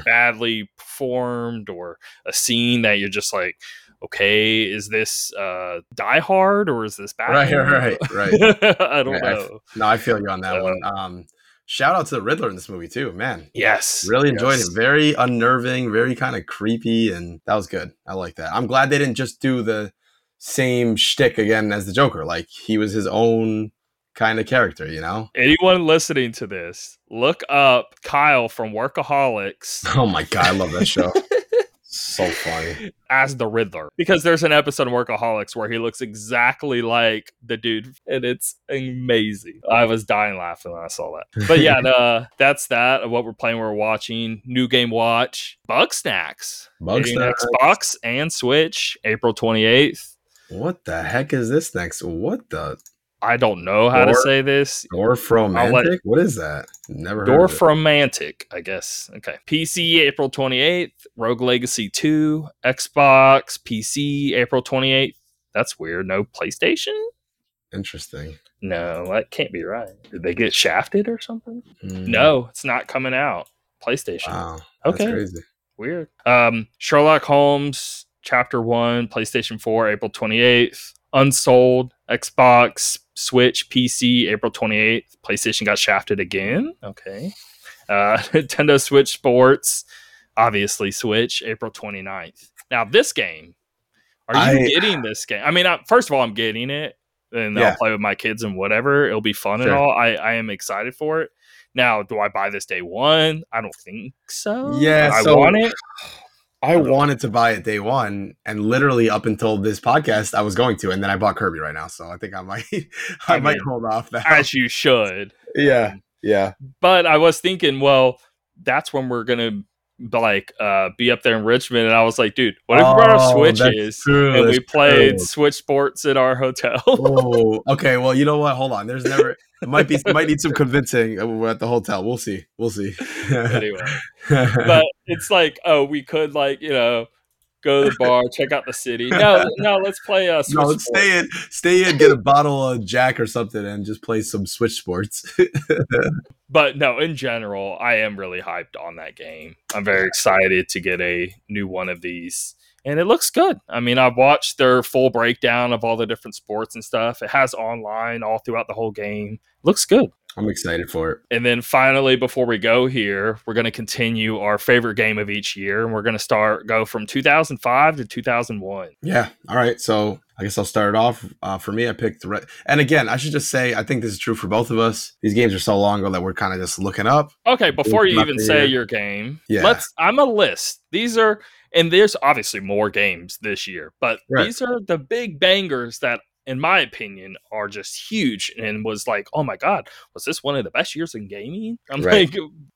badly performed, or a scene that you're just like, okay, is this Die Hard or is this Batman? Right. I don't know. I feel you on that one. Shout out to the Riddler in this movie too, man. Yes. Really enjoyed it. Very unnerving, very kind of creepy, and that was good. I like that. I'm glad they didn't just do the same shtick again as the Joker. Like, he was his own kind of character, you know? Anyone listening to this, look up Kyle from Workaholics. Oh my God, I love that show. So funny. As the Riddler. Because there's an episode of Workaholics where he looks exactly like the dude. And it's amazing. I was dying laughing when I saw that. But yeah, that's that. Of what we're playing, we're watching. New Game Watch. Bug Snacks. Xbox and Switch. April 28th. What the heck is this next? What the... I don't know how to say this. Dorfromantic? What is that? Never heard of it. Dorfromantic, I guess. Okay. PC, April 28th. Rogue Legacy 2. Xbox, PC, April 28th. That's weird. No PlayStation? Interesting. No, that can't be right. Did they get shafted or something? No, it's not coming out. PlayStation. Wow. Okay. That's crazy. Weird. Sherlock Holmes, Chapter 1, PlayStation 4, April 28th. Unsold, Xbox, Switch, PC, April 28th. PlayStation got shafted again. Okay. Nintendo Switch Sports, obviously Switch, April 29th. Now, this game, are you getting this game? I mean, first of all, I'm getting it, and I'll play with my kids and whatever. It'll be fun and all. I am excited for it. Now, do I buy this day one? I don't think so. Yeah, I want it. I wanted to buy it day one, and literally up until this podcast, I was going to, and then I bought Kirby right now, so I think I might hold off that. As you should. Yeah. But I was thinking, well, that's when we're gonna like be up there in Richmond, and I was like, dude, what if we brought our Switches and we played Switch Sports at our hotel? Oh, okay. Well, you know what? Hold on. There's never. Might need some convincing. We're at the hotel. We'll see. Anyway, but it's like, oh, we could like, you know, go to the bar, check out the city. No, let's play Switch. No, let's Sports. Stay in, get a bottle of Jack or something, and just play some Switch Sports. But no, in general, I am really hyped on that game. I'm very excited to get a new one of these. And it looks good. I mean, I've watched their full breakdown of all the different sports and stuff. It has online all throughout the whole game. Looks good. I'm excited for it. And then finally, before we go here, we're going to continue our favorite game of each year. And we're going to go from 2005 to 2001. Yeah. All right. So I guess I'll start it off. For me, I picked... and again, I should just say, I think this is true for both of us. These games are so long ago that we're kind of just looking up. Okay. Before you even say your game, I'm a list. These are... And there's obviously more games this year, but these are the big bangers that, in my opinion, are just huge and was like, oh my God, was this one of the best years in gaming? I'm like,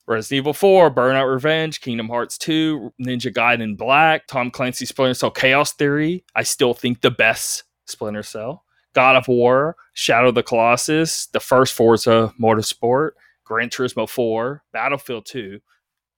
Resident Evil 4, Burnout Revenge, Kingdom Hearts 2, Ninja Gaiden Black, Tom Clancy's Splinter Cell Chaos Theory. I still think the best Splinter Cell. God of War, Shadow of the Colossus, the first Forza Motorsport, Gran Turismo 4, Battlefield 2.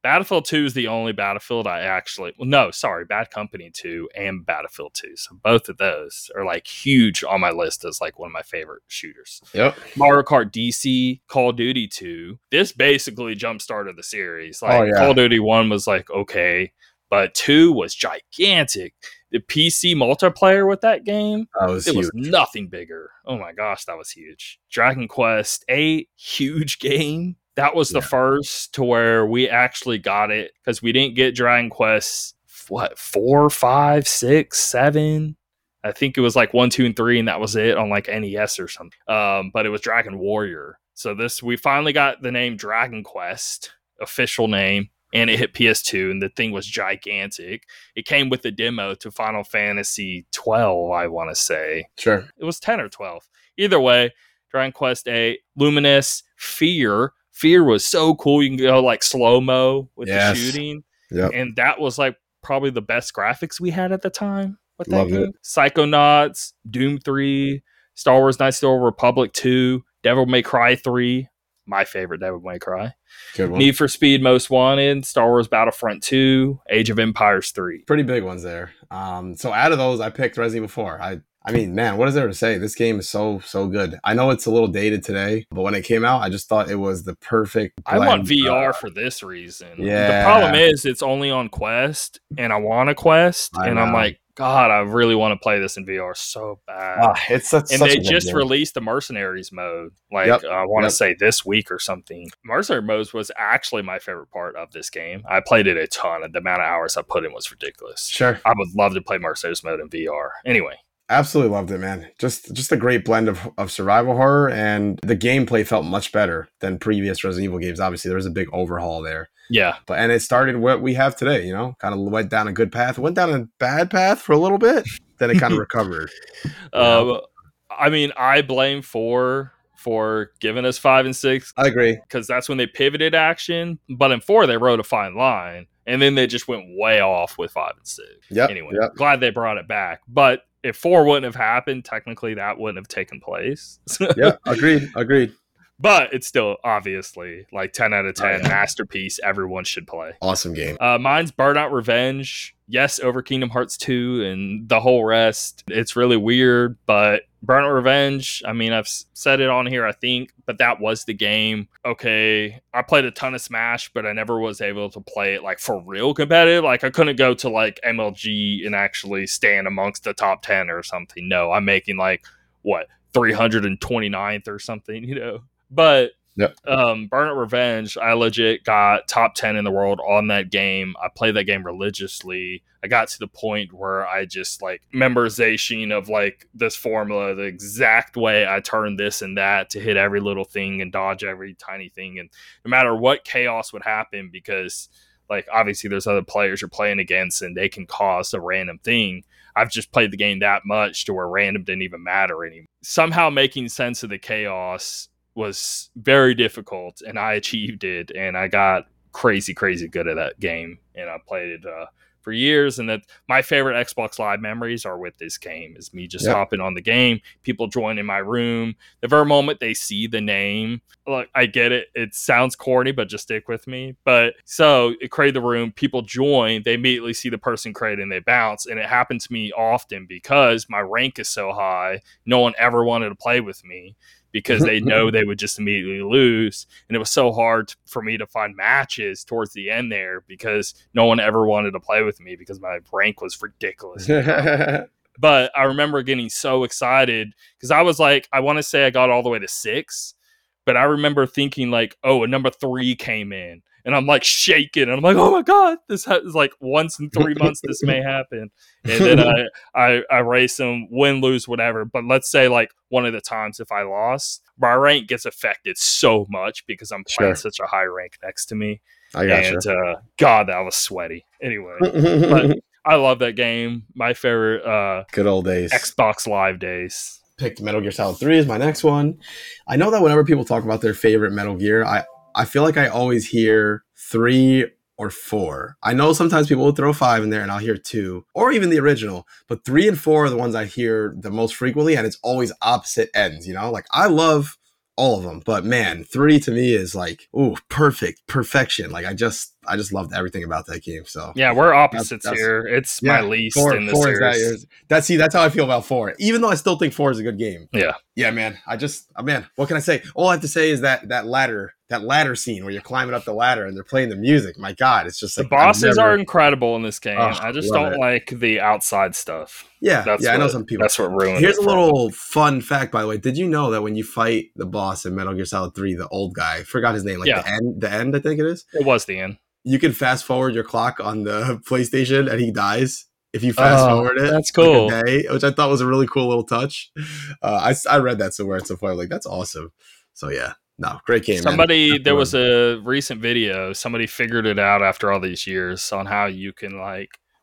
Battlefield 2 is the only Battlefield I actually... Well, no, sorry, Bad Company 2 and Battlefield 2. So both of those are like huge on my list as like one of my favorite shooters. Yep. Mario Kart DC, Call of Duty 2. This basically jump-started the series. Like Call of Duty 1 was like, okay, but 2 was gigantic. The PC multiplayer with that game, it was nothing bigger. Oh my gosh, that was huge. Dragon Quest 8, huge game. That was the first to where we actually got it because we didn't get Dragon Quest, 4, 5, 6, 7. I think it was like 1, 2, and 3, and that was it on like NES or something. But it was Dragon Warrior. So this, we finally got the name Dragon Quest, official name, and it hit PS2, and the thing was gigantic. It came with a demo to Final Fantasy 12, I want to say. Sure. It was 10 or 12. Either way, Dragon Quest 8, Luminous, Fear. Fear was so cool. You can go like slow-mo with the shooting. Yep. And that was like probably the best graphics we had at the time. Love it. Psychonauts, Doom 3, Star Wars Knights of the Old Republic 2, Devil May Cry 3. My favorite Devil May Cry. Good one. Need for Speed Most Wanted, Star Wars Battlefront 2, Age of Empires 3. Pretty big ones there. So out of those, I picked Resident Evil 4. I mean, man, what is there to say? This game is so good. I know it's a little dated today, but when it came out, I just thought it was the perfect blend. I want VR for this reason. Yeah. The problem is it's only on Quest, and I want a Quest, and I'm like, God, I really want to play this in VR so bad. They just released the Mercenaries mode. I want to say this week or something. Mercenary mode was actually my favorite part of this game. I played it a ton, and the amount of hours I put in was ridiculous. Sure. I would love to play Mercenaries mode in VR. Anyway. Absolutely loved it, man. Just a great blend of survival horror, and the gameplay felt much better than previous Resident Evil games. Obviously, there was a big overhaul there. Yeah. And it started what we have today, you know? Kind of went down a good path. It went down a bad path for a little bit. Then it kind of recovered. I mean, I blame 4 for giving us 5 and 6. I agree. Because that's when they pivoted action. But in 4, they rode a fine line. And then they just went way off with 5 and 6. Yep, anyway, glad they brought it back. But if 4 wouldn't have happened, technically that wouldn't have taken place. Yeah, agreed. But it's still obviously like 10 out of 10, masterpiece, everyone should play. Awesome game. Mine's Burnout Revenge. Yes, over Kingdom Hearts 2 and the whole rest. It's really weird, but Burnout Revenge, I mean, I've said it on here, I think, but that was the game. Okay, I played a ton of Smash, but I never was able to play it like for real competitive. Like I couldn't go to like MLG and actually stand amongst the top 10 or something. No, I'm making like, 329th or something, you know? But Burnout Revenge, I legit got top 10 in the world on that game. I played that game religiously. I got to the point where I just like memorization of like this formula, the exact way I turn this and that to hit every little thing and dodge every tiny thing. And no matter what chaos would happen, because like obviously there's other players you're playing against and they can cause a random thing. I've just played the game that much to where random didn't even matter anymore. Somehow making sense of the chaos was very difficult, and I achieved it, and I got crazy good at that game, and I played it for years. And that my favorite Xbox Live memories are with this game, is me just hopping on the game, people joining my room. The very moment they see the name, look, I get it. It sounds corny, but just stick with me. But so it created the room, people join, they immediately see the person created and they bounce. And it happened to me often because my rank is so high. No one ever wanted to play with me, because they know they would just immediately lose. And it was so hard for me to find matches towards the end there because no one ever wanted to play with me because my rank was ridiculous. But I remember getting so excited because I was like, I want to say I got all the way to 6, but I remember thinking like, oh, a number 3 came in. And I'm like shaking. And I'm like, oh my God, this is like once in 3 months, this may happen. And then I race them, win, lose, whatever. But let's say like one of the times if I lost, my rank gets affected so much because I'm playing such a high rank next to me. I gotcha. And God, that was sweaty. Anyway, but I love that game. My favorite good old days, Xbox Live days. Picked Metal Gear Solid 3 is my next one. I know that whenever people talk about their favorite Metal Gear, I feel like I always hear 3 or 4. I know sometimes people will throw 5 in there and I'll hear 2 or even the original, but 3 and 4 are the ones I hear the most frequently, and it's always opposite ends, you know? Like I love all of them. But man, 3 to me is like, ooh, perfection. Like I just loved everything about that game. So yeah, we're opposites here. It's my least in the series. That's how I feel about 4. Even though I still think 4 is a good game. Yeah. Yeah, man. What can I say? All I have to say is that ladder scene where you're climbing up the ladder and they're playing the music. My God, it's just like the bosses are incredible in this game. I just don't like the outside stuff. Yeah, I know some people. That's what ruined it. Here's a little fun fact, by the way. Did you know that when you fight the boss in Metal Gear Solid 3, the old guy, forgot his name, the end, I think it is. It was the end. You can fast forward your clock on the PlayStation and he dies. If you fast forward it, that's cool. Like a day, which I thought was a really cool little touch. I read that somewhere at some point. Like, that's awesome. So yeah. No, great game. There was a recent video. Somebody figured it out after all these years on how you can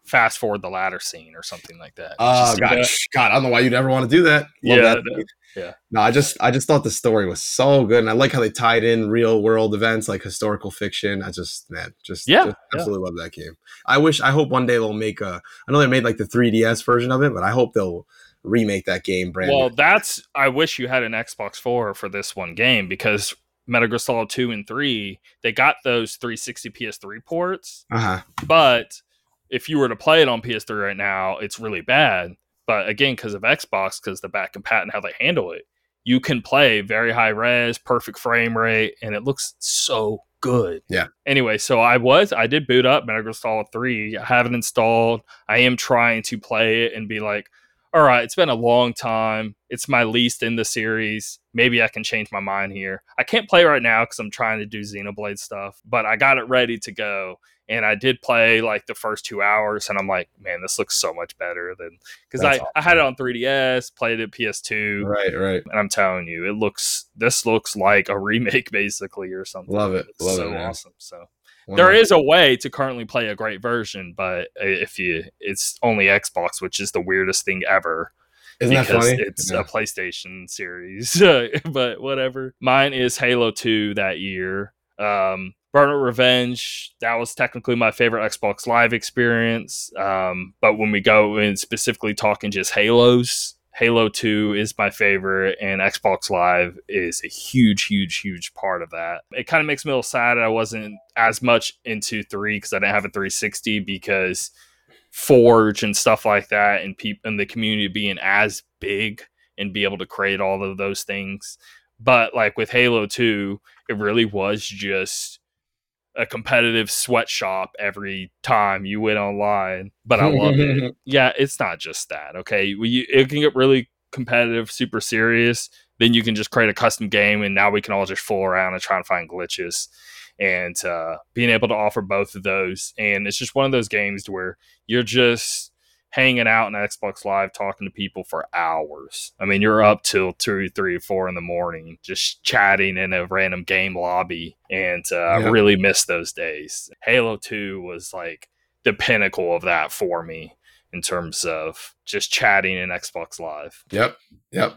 fast forward the ladder scene or something like that. Oh God, I don't know why you'd ever want to do that. Love that. Yeah. No, I just thought the story was so good, and I like how they tied in real world events like historical fiction. Absolutely love that game. I hope one day they'll make I know they made the 3DS version of it, but I hope they'll remake that game brand new. I wish you had an Xbox 4 for this one game, because Metal Gear Solid 2 and 3, they got those 360 PS3 ports. But if you were to play it on PS3 right now, it's really bad. But again, because of Xbox, because the back and pat and how they handle it, you can play very high res, perfect frame rate, and it looks so good. Yeah. Anyway, so I did boot up Metal Gear Solid 3. I have it installed. I am trying to play it and be like, all right, it's been a long time. It's my least in the series. Maybe I can change my mind here. I can't play right now because I'm trying to do Xenoblade stuff, but I got it ready to go. And I did play the first 2 hours, and I'm like, man, this looks so much better than, because I had it on 3DS, played it PS2. Right. And I'm telling you, this looks like a remake basically or something. Love it. It's so awesome. So there is a way to currently play a great version, but it's only Xbox, which is the weirdest thing ever. Isn't that funny? It's a PlayStation series, but whatever. Mine is Halo 2 that year. Burnout Revenge, that was technically my favorite Xbox Live experience. But when we go in specifically talking just Halos, Halo 2 is my favorite, and Xbox Live is a huge, huge, huge part of that. It kind of makes me a little sad I wasn't as much into 3 because I didn't have a 360, because Forge and stuff like that, and people in the community being as big and be able to create all of those things. But with Halo 2, it really was just a competitive sweatshop every time you went online, but I love it. Yeah, it's not just that. Okay, it can get really competitive, super serious. Then you can just create a custom game, and now we can all just fool around and try and find glitches. And being able to offer both of those, and it's just one of those games where you're just hanging out in Xbox Live, talking to people for hours. I mean, you're up till 2, 3, 4 in the morning, just chatting in a random game lobby. And I really miss those days. Halo 2 was the pinnacle of that for me in terms of just chatting in Xbox Live. Yep.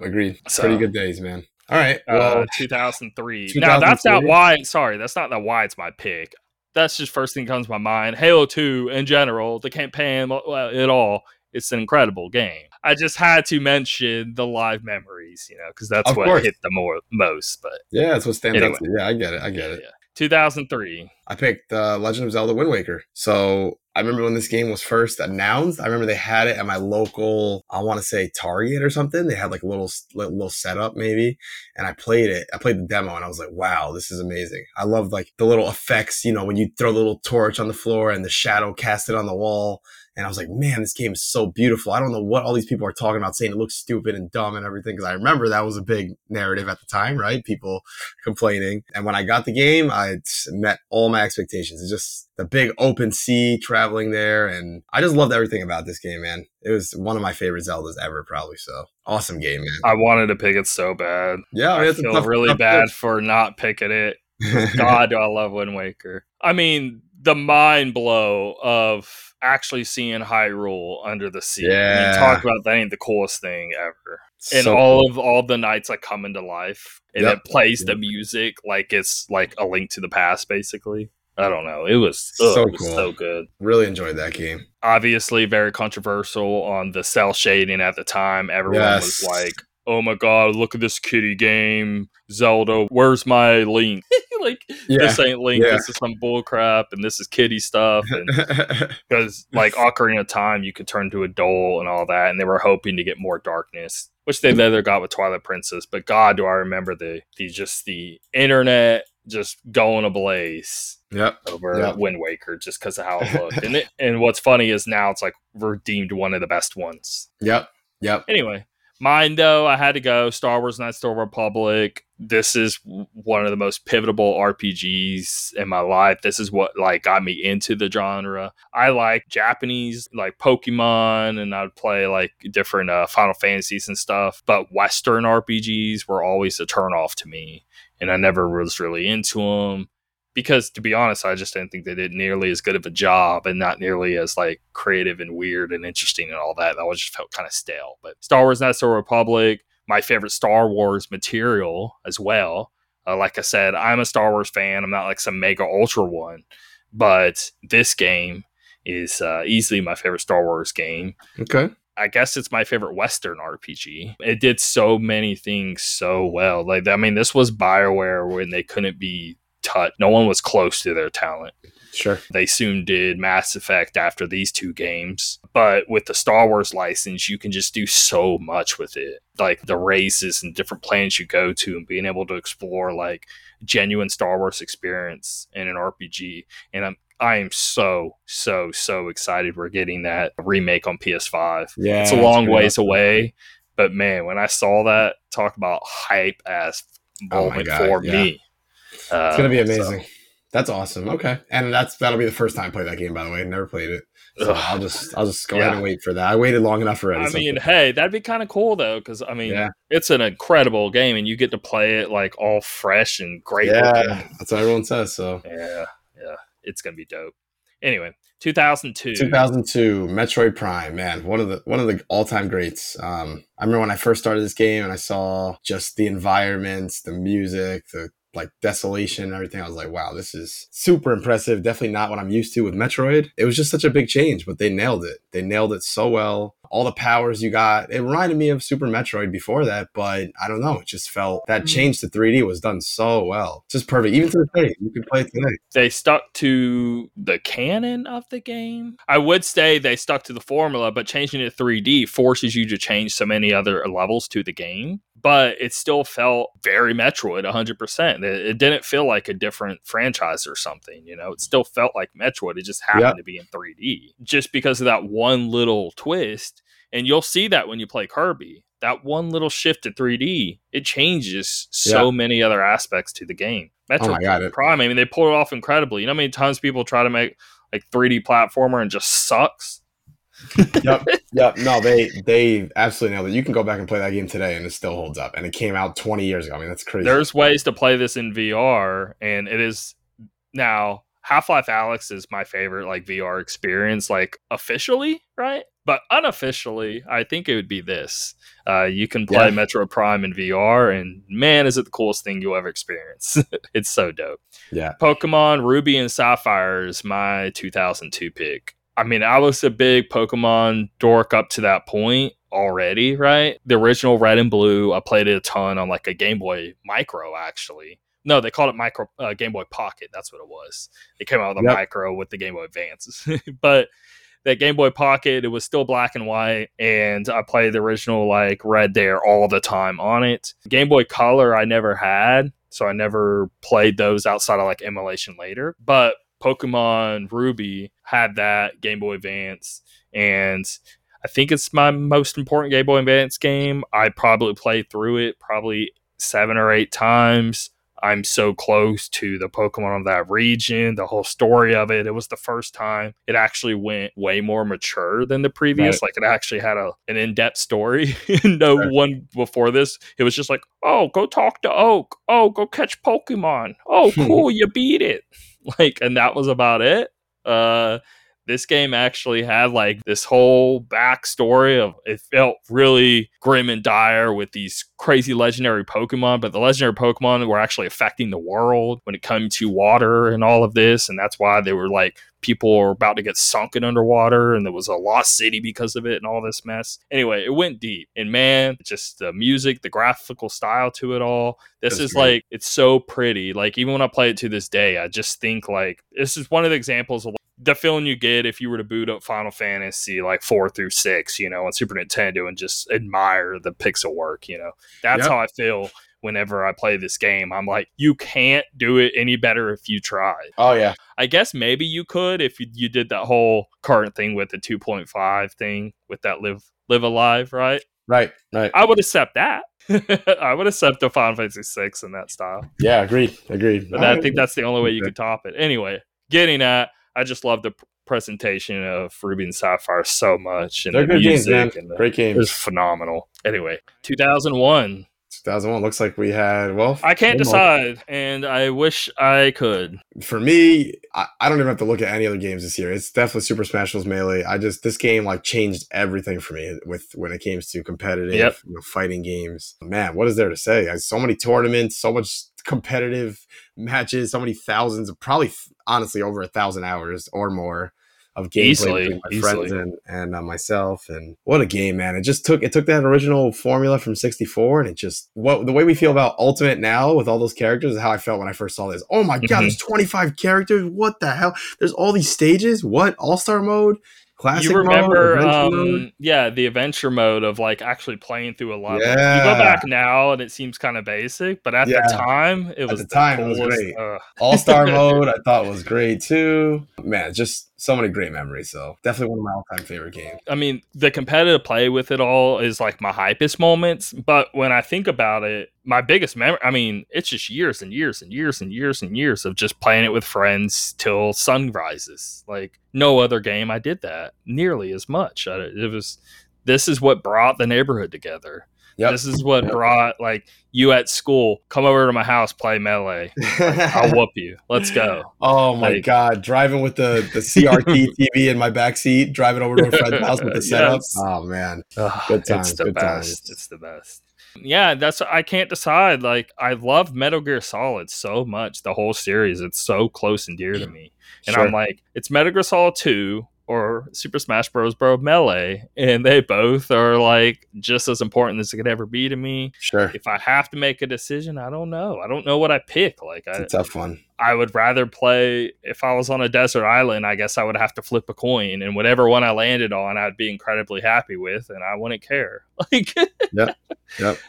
Agreed. So, pretty good days, man. All right. Well, 2003. Now that's not why it's my pick. That's just first thing comes to my mind. Halo 2 in general, the campaign, it all. It's an incredible game. I just had to mention the live memories, because that's what hit the most. But yeah, that's what stands out. Yeah, I get it. Yeah. 2003. I picked Legend of Zelda: Wind Waker. So I remember when this game was first announced. I remember they had it at my local, I want to say Target or something. They had a little setup maybe, and I played it. I played the demo, and I was like, "Wow, this is amazing!" I loved the little effects, when you throw the little torch on the floor and the shadow casted on the wall. And I was like, man, this game is so beautiful. I don't know what all these people are talking about, saying it looks stupid and dumb and everything, because I remember that was a big narrative at the time, right? People complaining. And when I got the game, I met all my expectations. It's just the big open sea, traveling there. And I just loved everything about this game, man. It was one of my favorite Zeldas ever, probably. So awesome game, man. I wanted to pick it so bad. Yeah, I feel really bad for not picking it. God, do I love Wind Waker. I mean, the mind blow of actually seeing Hyrule under the sea. Yeah. You talk about that ain't the coolest thing ever. And so all the nights coming to life, and it plays the music it's a Link to the Past, basically. I don't know. It was so good. Really enjoyed that game. Obviously, very controversial on the cell shading at the time. Everyone was oh my God, look at this kiddie game, Zelda, where's my Link? Like, this ain't Link, this is some bullcrap, and this is kiddie stuff. Because, like, Ocarina of Time, you could turn to a doll and all that, and they were hoping to get more darkness, which they later got with Twilight Princess. But God, do I remember the internet just going ablaze over Wind Waker just because of how it looked. And what's funny is now it's like we're deemed one of the best ones. Yep. Anyway, mine though, I had to go Star Wars Knights of the Old Republic. This is one of the most pivotal RPGs in my life. This is what like got me into the genre. I like Japanese, like Pokemon, and I'd play like different Final Fantasies and stuff. But Western RPGs were always a turnoff to me, and I never was really into them because, to be honest, I just didn't think they did nearly as good of a job and not nearly as like creative and weird and interesting and all that. That always just felt kind of stale. But Star Wars: Knights of the Republic. My favorite Star Wars material as well. Like I said, I'm a Star Wars fan. I'm not like some mega ultra one, but this game is easily my favorite Star Wars game. Okay. I guess it's my favorite Western RPG. It did so many things so well. Like, I mean, this was BioWare when they couldn't be touched. No one was close to their talent. Sure. They soon did Mass Effect after these two games. But with the Star Wars license, you can just do so much with it. Like the races and different planets you go to and being able to explore like genuine Star Wars experience in an RPG. And I am so excited we're getting that remake on PS5. Yeah, it's a long ways away. But man, when I saw that, talk about hype ass moment for me. It's going to be amazing. So. That's awesome. Okay. And that'll be the first time I play that game, by the way. I never played it. So I'll just go ahead and wait for that. I waited long enough already. I mean, hey, that'd be kind of cool though, because I mean it's an incredible game and you get to play it like all fresh and great. Yeah, that's what everyone says. So yeah. It's gonna be dope. Anyway, 2002, Metroid Prime, man, one of the all-time greats. I remember when I first started this game and I saw just the environments, the music, the like desolation and everything. I was like, wow, this is super impressive. Definitely not what I'm used to with Metroid. It was just such a big change, but they nailed it. They nailed it so well. All the powers you got. It reminded me of Super Metroid before that, but I don't know. It just felt that change to 3D was done so well. It's just perfect. Even to this day, you can play it today. They stuck to the canon of the game. I would say they stuck to the formula, but changing it to 3D forces you to change so many other levels to the game. But it still felt very Metroid, 100%. It didn't feel like a different franchise or something, you know? It still felt like Metroid. It just happened to be in 3D. Just because of that one little twist, and you'll see that when you play Kirby, that one little shift to 3D, it changes so many other aspects to the game. Metroid Prime, I mean, they pulled it off incredibly. You know how many times people try to make, like, 3D platformer and just sucks? Yep. No, they absolutely nailed it. You can go back and play that game today and it still holds up. And it came out 20 years ago. I mean, that's crazy. There's ways to play this in VR, and it is now Half-Life Alyx is my favorite like VR experience, like officially, right? But unofficially, I think it would be this. You can play Metroid Prime in VR, and man, is it the coolest thing you'll ever experience. It's so dope. Yeah. Pokemon Ruby and Sapphire is my 2002 pick. I mean, I was a big Pokemon dork up to that point already, right? The original Red and Blue, I played it a ton on like a Game Boy Micro, actually. No, they called it Micro Game Boy Pocket. That's what it was. They came out with a Micro with the Game Boy Advance. But that Game Boy Pocket, it was still black and white. And I played the original like Red there all the time on it. Game Boy Color I never had. So I never played those outside of like emulation later. But Pokemon Ruby had that Game Boy Advance, and I think it's my most important Game Boy Advance game. I probably played through it probably 7 or 8 times. I'm so close to the Pokemon of that region, the whole story of it. It was the first time it actually went way more mature than the previous. Right. Like, it actually had an in-depth story. One before this, it was just like, oh, go talk to Oak. Oh, go catch Pokemon. Oh, cool, you beat it. Like, and that was about it. This game actually had like this whole backstory of it felt really grim and dire with these crazy legendary Pokemon, but the legendary Pokemon were actually affecting the world when it came to water and all of this. And that's why they were like, people were about to get sunken underwater and there was a lost city because of it and all this mess. Anyway, it went deep. And man, just the music, the graphical style to it all. That's great. Like, it's so pretty. Like, even when I play it to this day, I just think like, this is one of the examples of the feeling you get if you were to boot up Final Fantasy like 4 through 6, you know, on Super Nintendo and just admire the pixel work, you know. That's how I feel whenever I play this game. I'm like, you can't do it any better if you tried. Oh, yeah. I guess maybe you could if you did that whole current thing with the 2.5 thing with that live alive, right? Right. I would accept that. I would accept the Final Fantasy 6 in that style. Yeah, agreed. But I think that's the only way you could top it. Anyway, getting at, I just love the presentation of Ruby and Sapphire so much. And they're the good music games, man. Great games. It was phenomenal. Anyway, 2001. 2001 looks like we had, well, I can't decide, and I wish I could. For me, I don't even have to look at any other games this year. It's definitely Super Smash Bros. Melee. This game like changed everything for me when it came to competitive fighting games. Man, what is there to say? So many tournaments, so much competitive matches, so many thousands of probably honestly over 1,000 hours or more of gameplay between my friends and myself. And what a game, man. It took that original formula from 64 and it just, the way we feel about Ultimate now with all those characters is how I felt when I first saw this. Oh my God, there's 25 characters. What the hell? There's all these stages. What? All-star mode? Classic mode? You remember, the adventure mode of like actually playing through a level. Yeah. You go back now and it seems kind of basic, but at the time, it was great. All-star mode I thought was great too. Man, just so many great memories, so definitely one of my all-time favorite games. I mean, the competitive play with it all is like my hypest moments, but when I think about it, my biggest memory, I mean, it's just years and years and years and years and years of just playing it with friends till sun rises. Like, no other game I did that nearly as much. This is what brought the neighborhood together. Yep. This is what brought, like, you at school, come over to my house, play Melee. Like, I'll whoop you. Let's go. Oh, my God. Driving with the CRT TV in my backseat, driving over to a friend's house with the setup. Oh, man. Good times. It's the best. Yeah, I can't decide. Like, I love Metal Gear Solid so much, the whole series. It's so close and dear to me. And I'm like, it's Metal Gear Solid 2. Or Super Smash Bros. Melee, and they both are like just as important as it could ever be to me. Sure. If I have to make a decision, I don't know. I don't know what I pick. Like, it's a tough one. I would rather play, if I was on a desert island, I guess I would have to flip a coin, and whatever one I landed on, I'd be incredibly happy with, and I wouldn't care. Like, yep.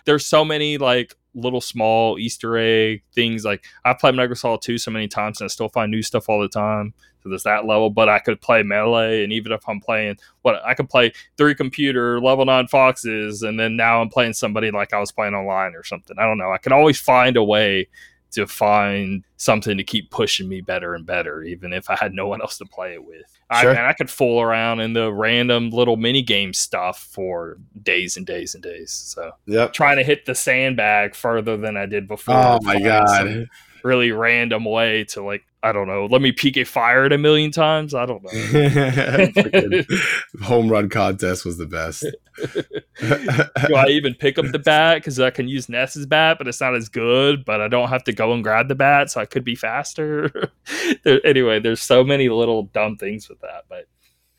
There's so many like little small Easter egg things. Like, I've played Metal Gear Solid 2 so many times, and I still find new stuff all the time. So there's that level, but I could play Melee, and even if I'm playing, I could play 3 computer level 9 foxes, and then now I'm playing somebody like I was playing online or something. I don't know. I can always find a way to find something to keep pushing me better and better, even if I had no one else to play it with. Sure. I could fool around in the random little mini game stuff for days and days and days. So trying to hit the sandbag further than I did before. Oh my God. Really random way to, like, I don't know, let me PK fire it 1,000,000 times. I don't know. Home run contest was the best. Do I even pick up the bat? Because I can use Ness's bat, but it's not as good, but I don't have to go and grab the bat, so I could be faster. Anyway, there's so many little dumb things with that. But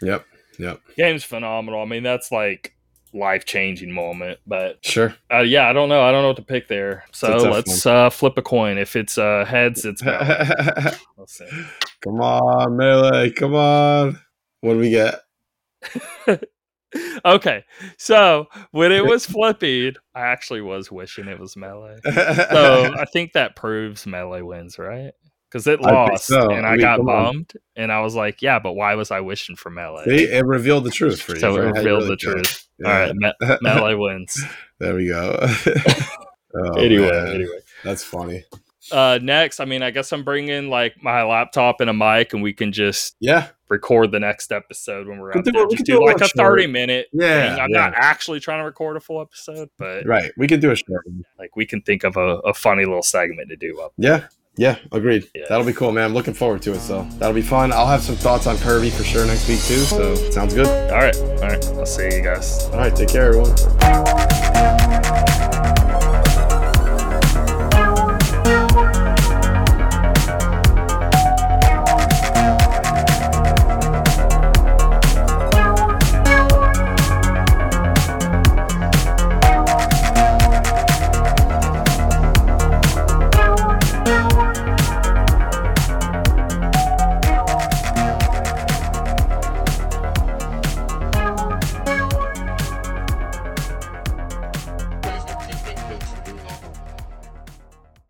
Yep. Game's phenomenal. I mean, that's like life-changing moment, but sure. I don't know what to pick there, so let's flip a coin. If it's heads, it's let's see. Come on, Melee, come on. What do we get? Okay, so when it was flipping, I actually was wishing it was Melee, so I think that proves Melee wins, right? Because it lost, and I got bummed, and I was like, yeah, but why was I wishing for Melee? See, it revealed the truth for you. So it revealed the truth. All right, Melee wins. There we go. Anyway. That's funny. Next, I mean, I guess I'm bringing like my laptop and a mic, and we can just record the next episode when we're out there. Just do like a 30-minute thing. I'm not actually trying to record a full episode, but... Right, we can do a short one. Like, we can think of a funny little segment to do up. Yeah. Yeah, agreed. Yeah. That'll be cool, man. I'm looking forward to it, so that'll be fun. I'll have some thoughts on Kirby for sure next week, too, so sounds good. All right. All right. I'll see you guys. All right. Take care, everyone.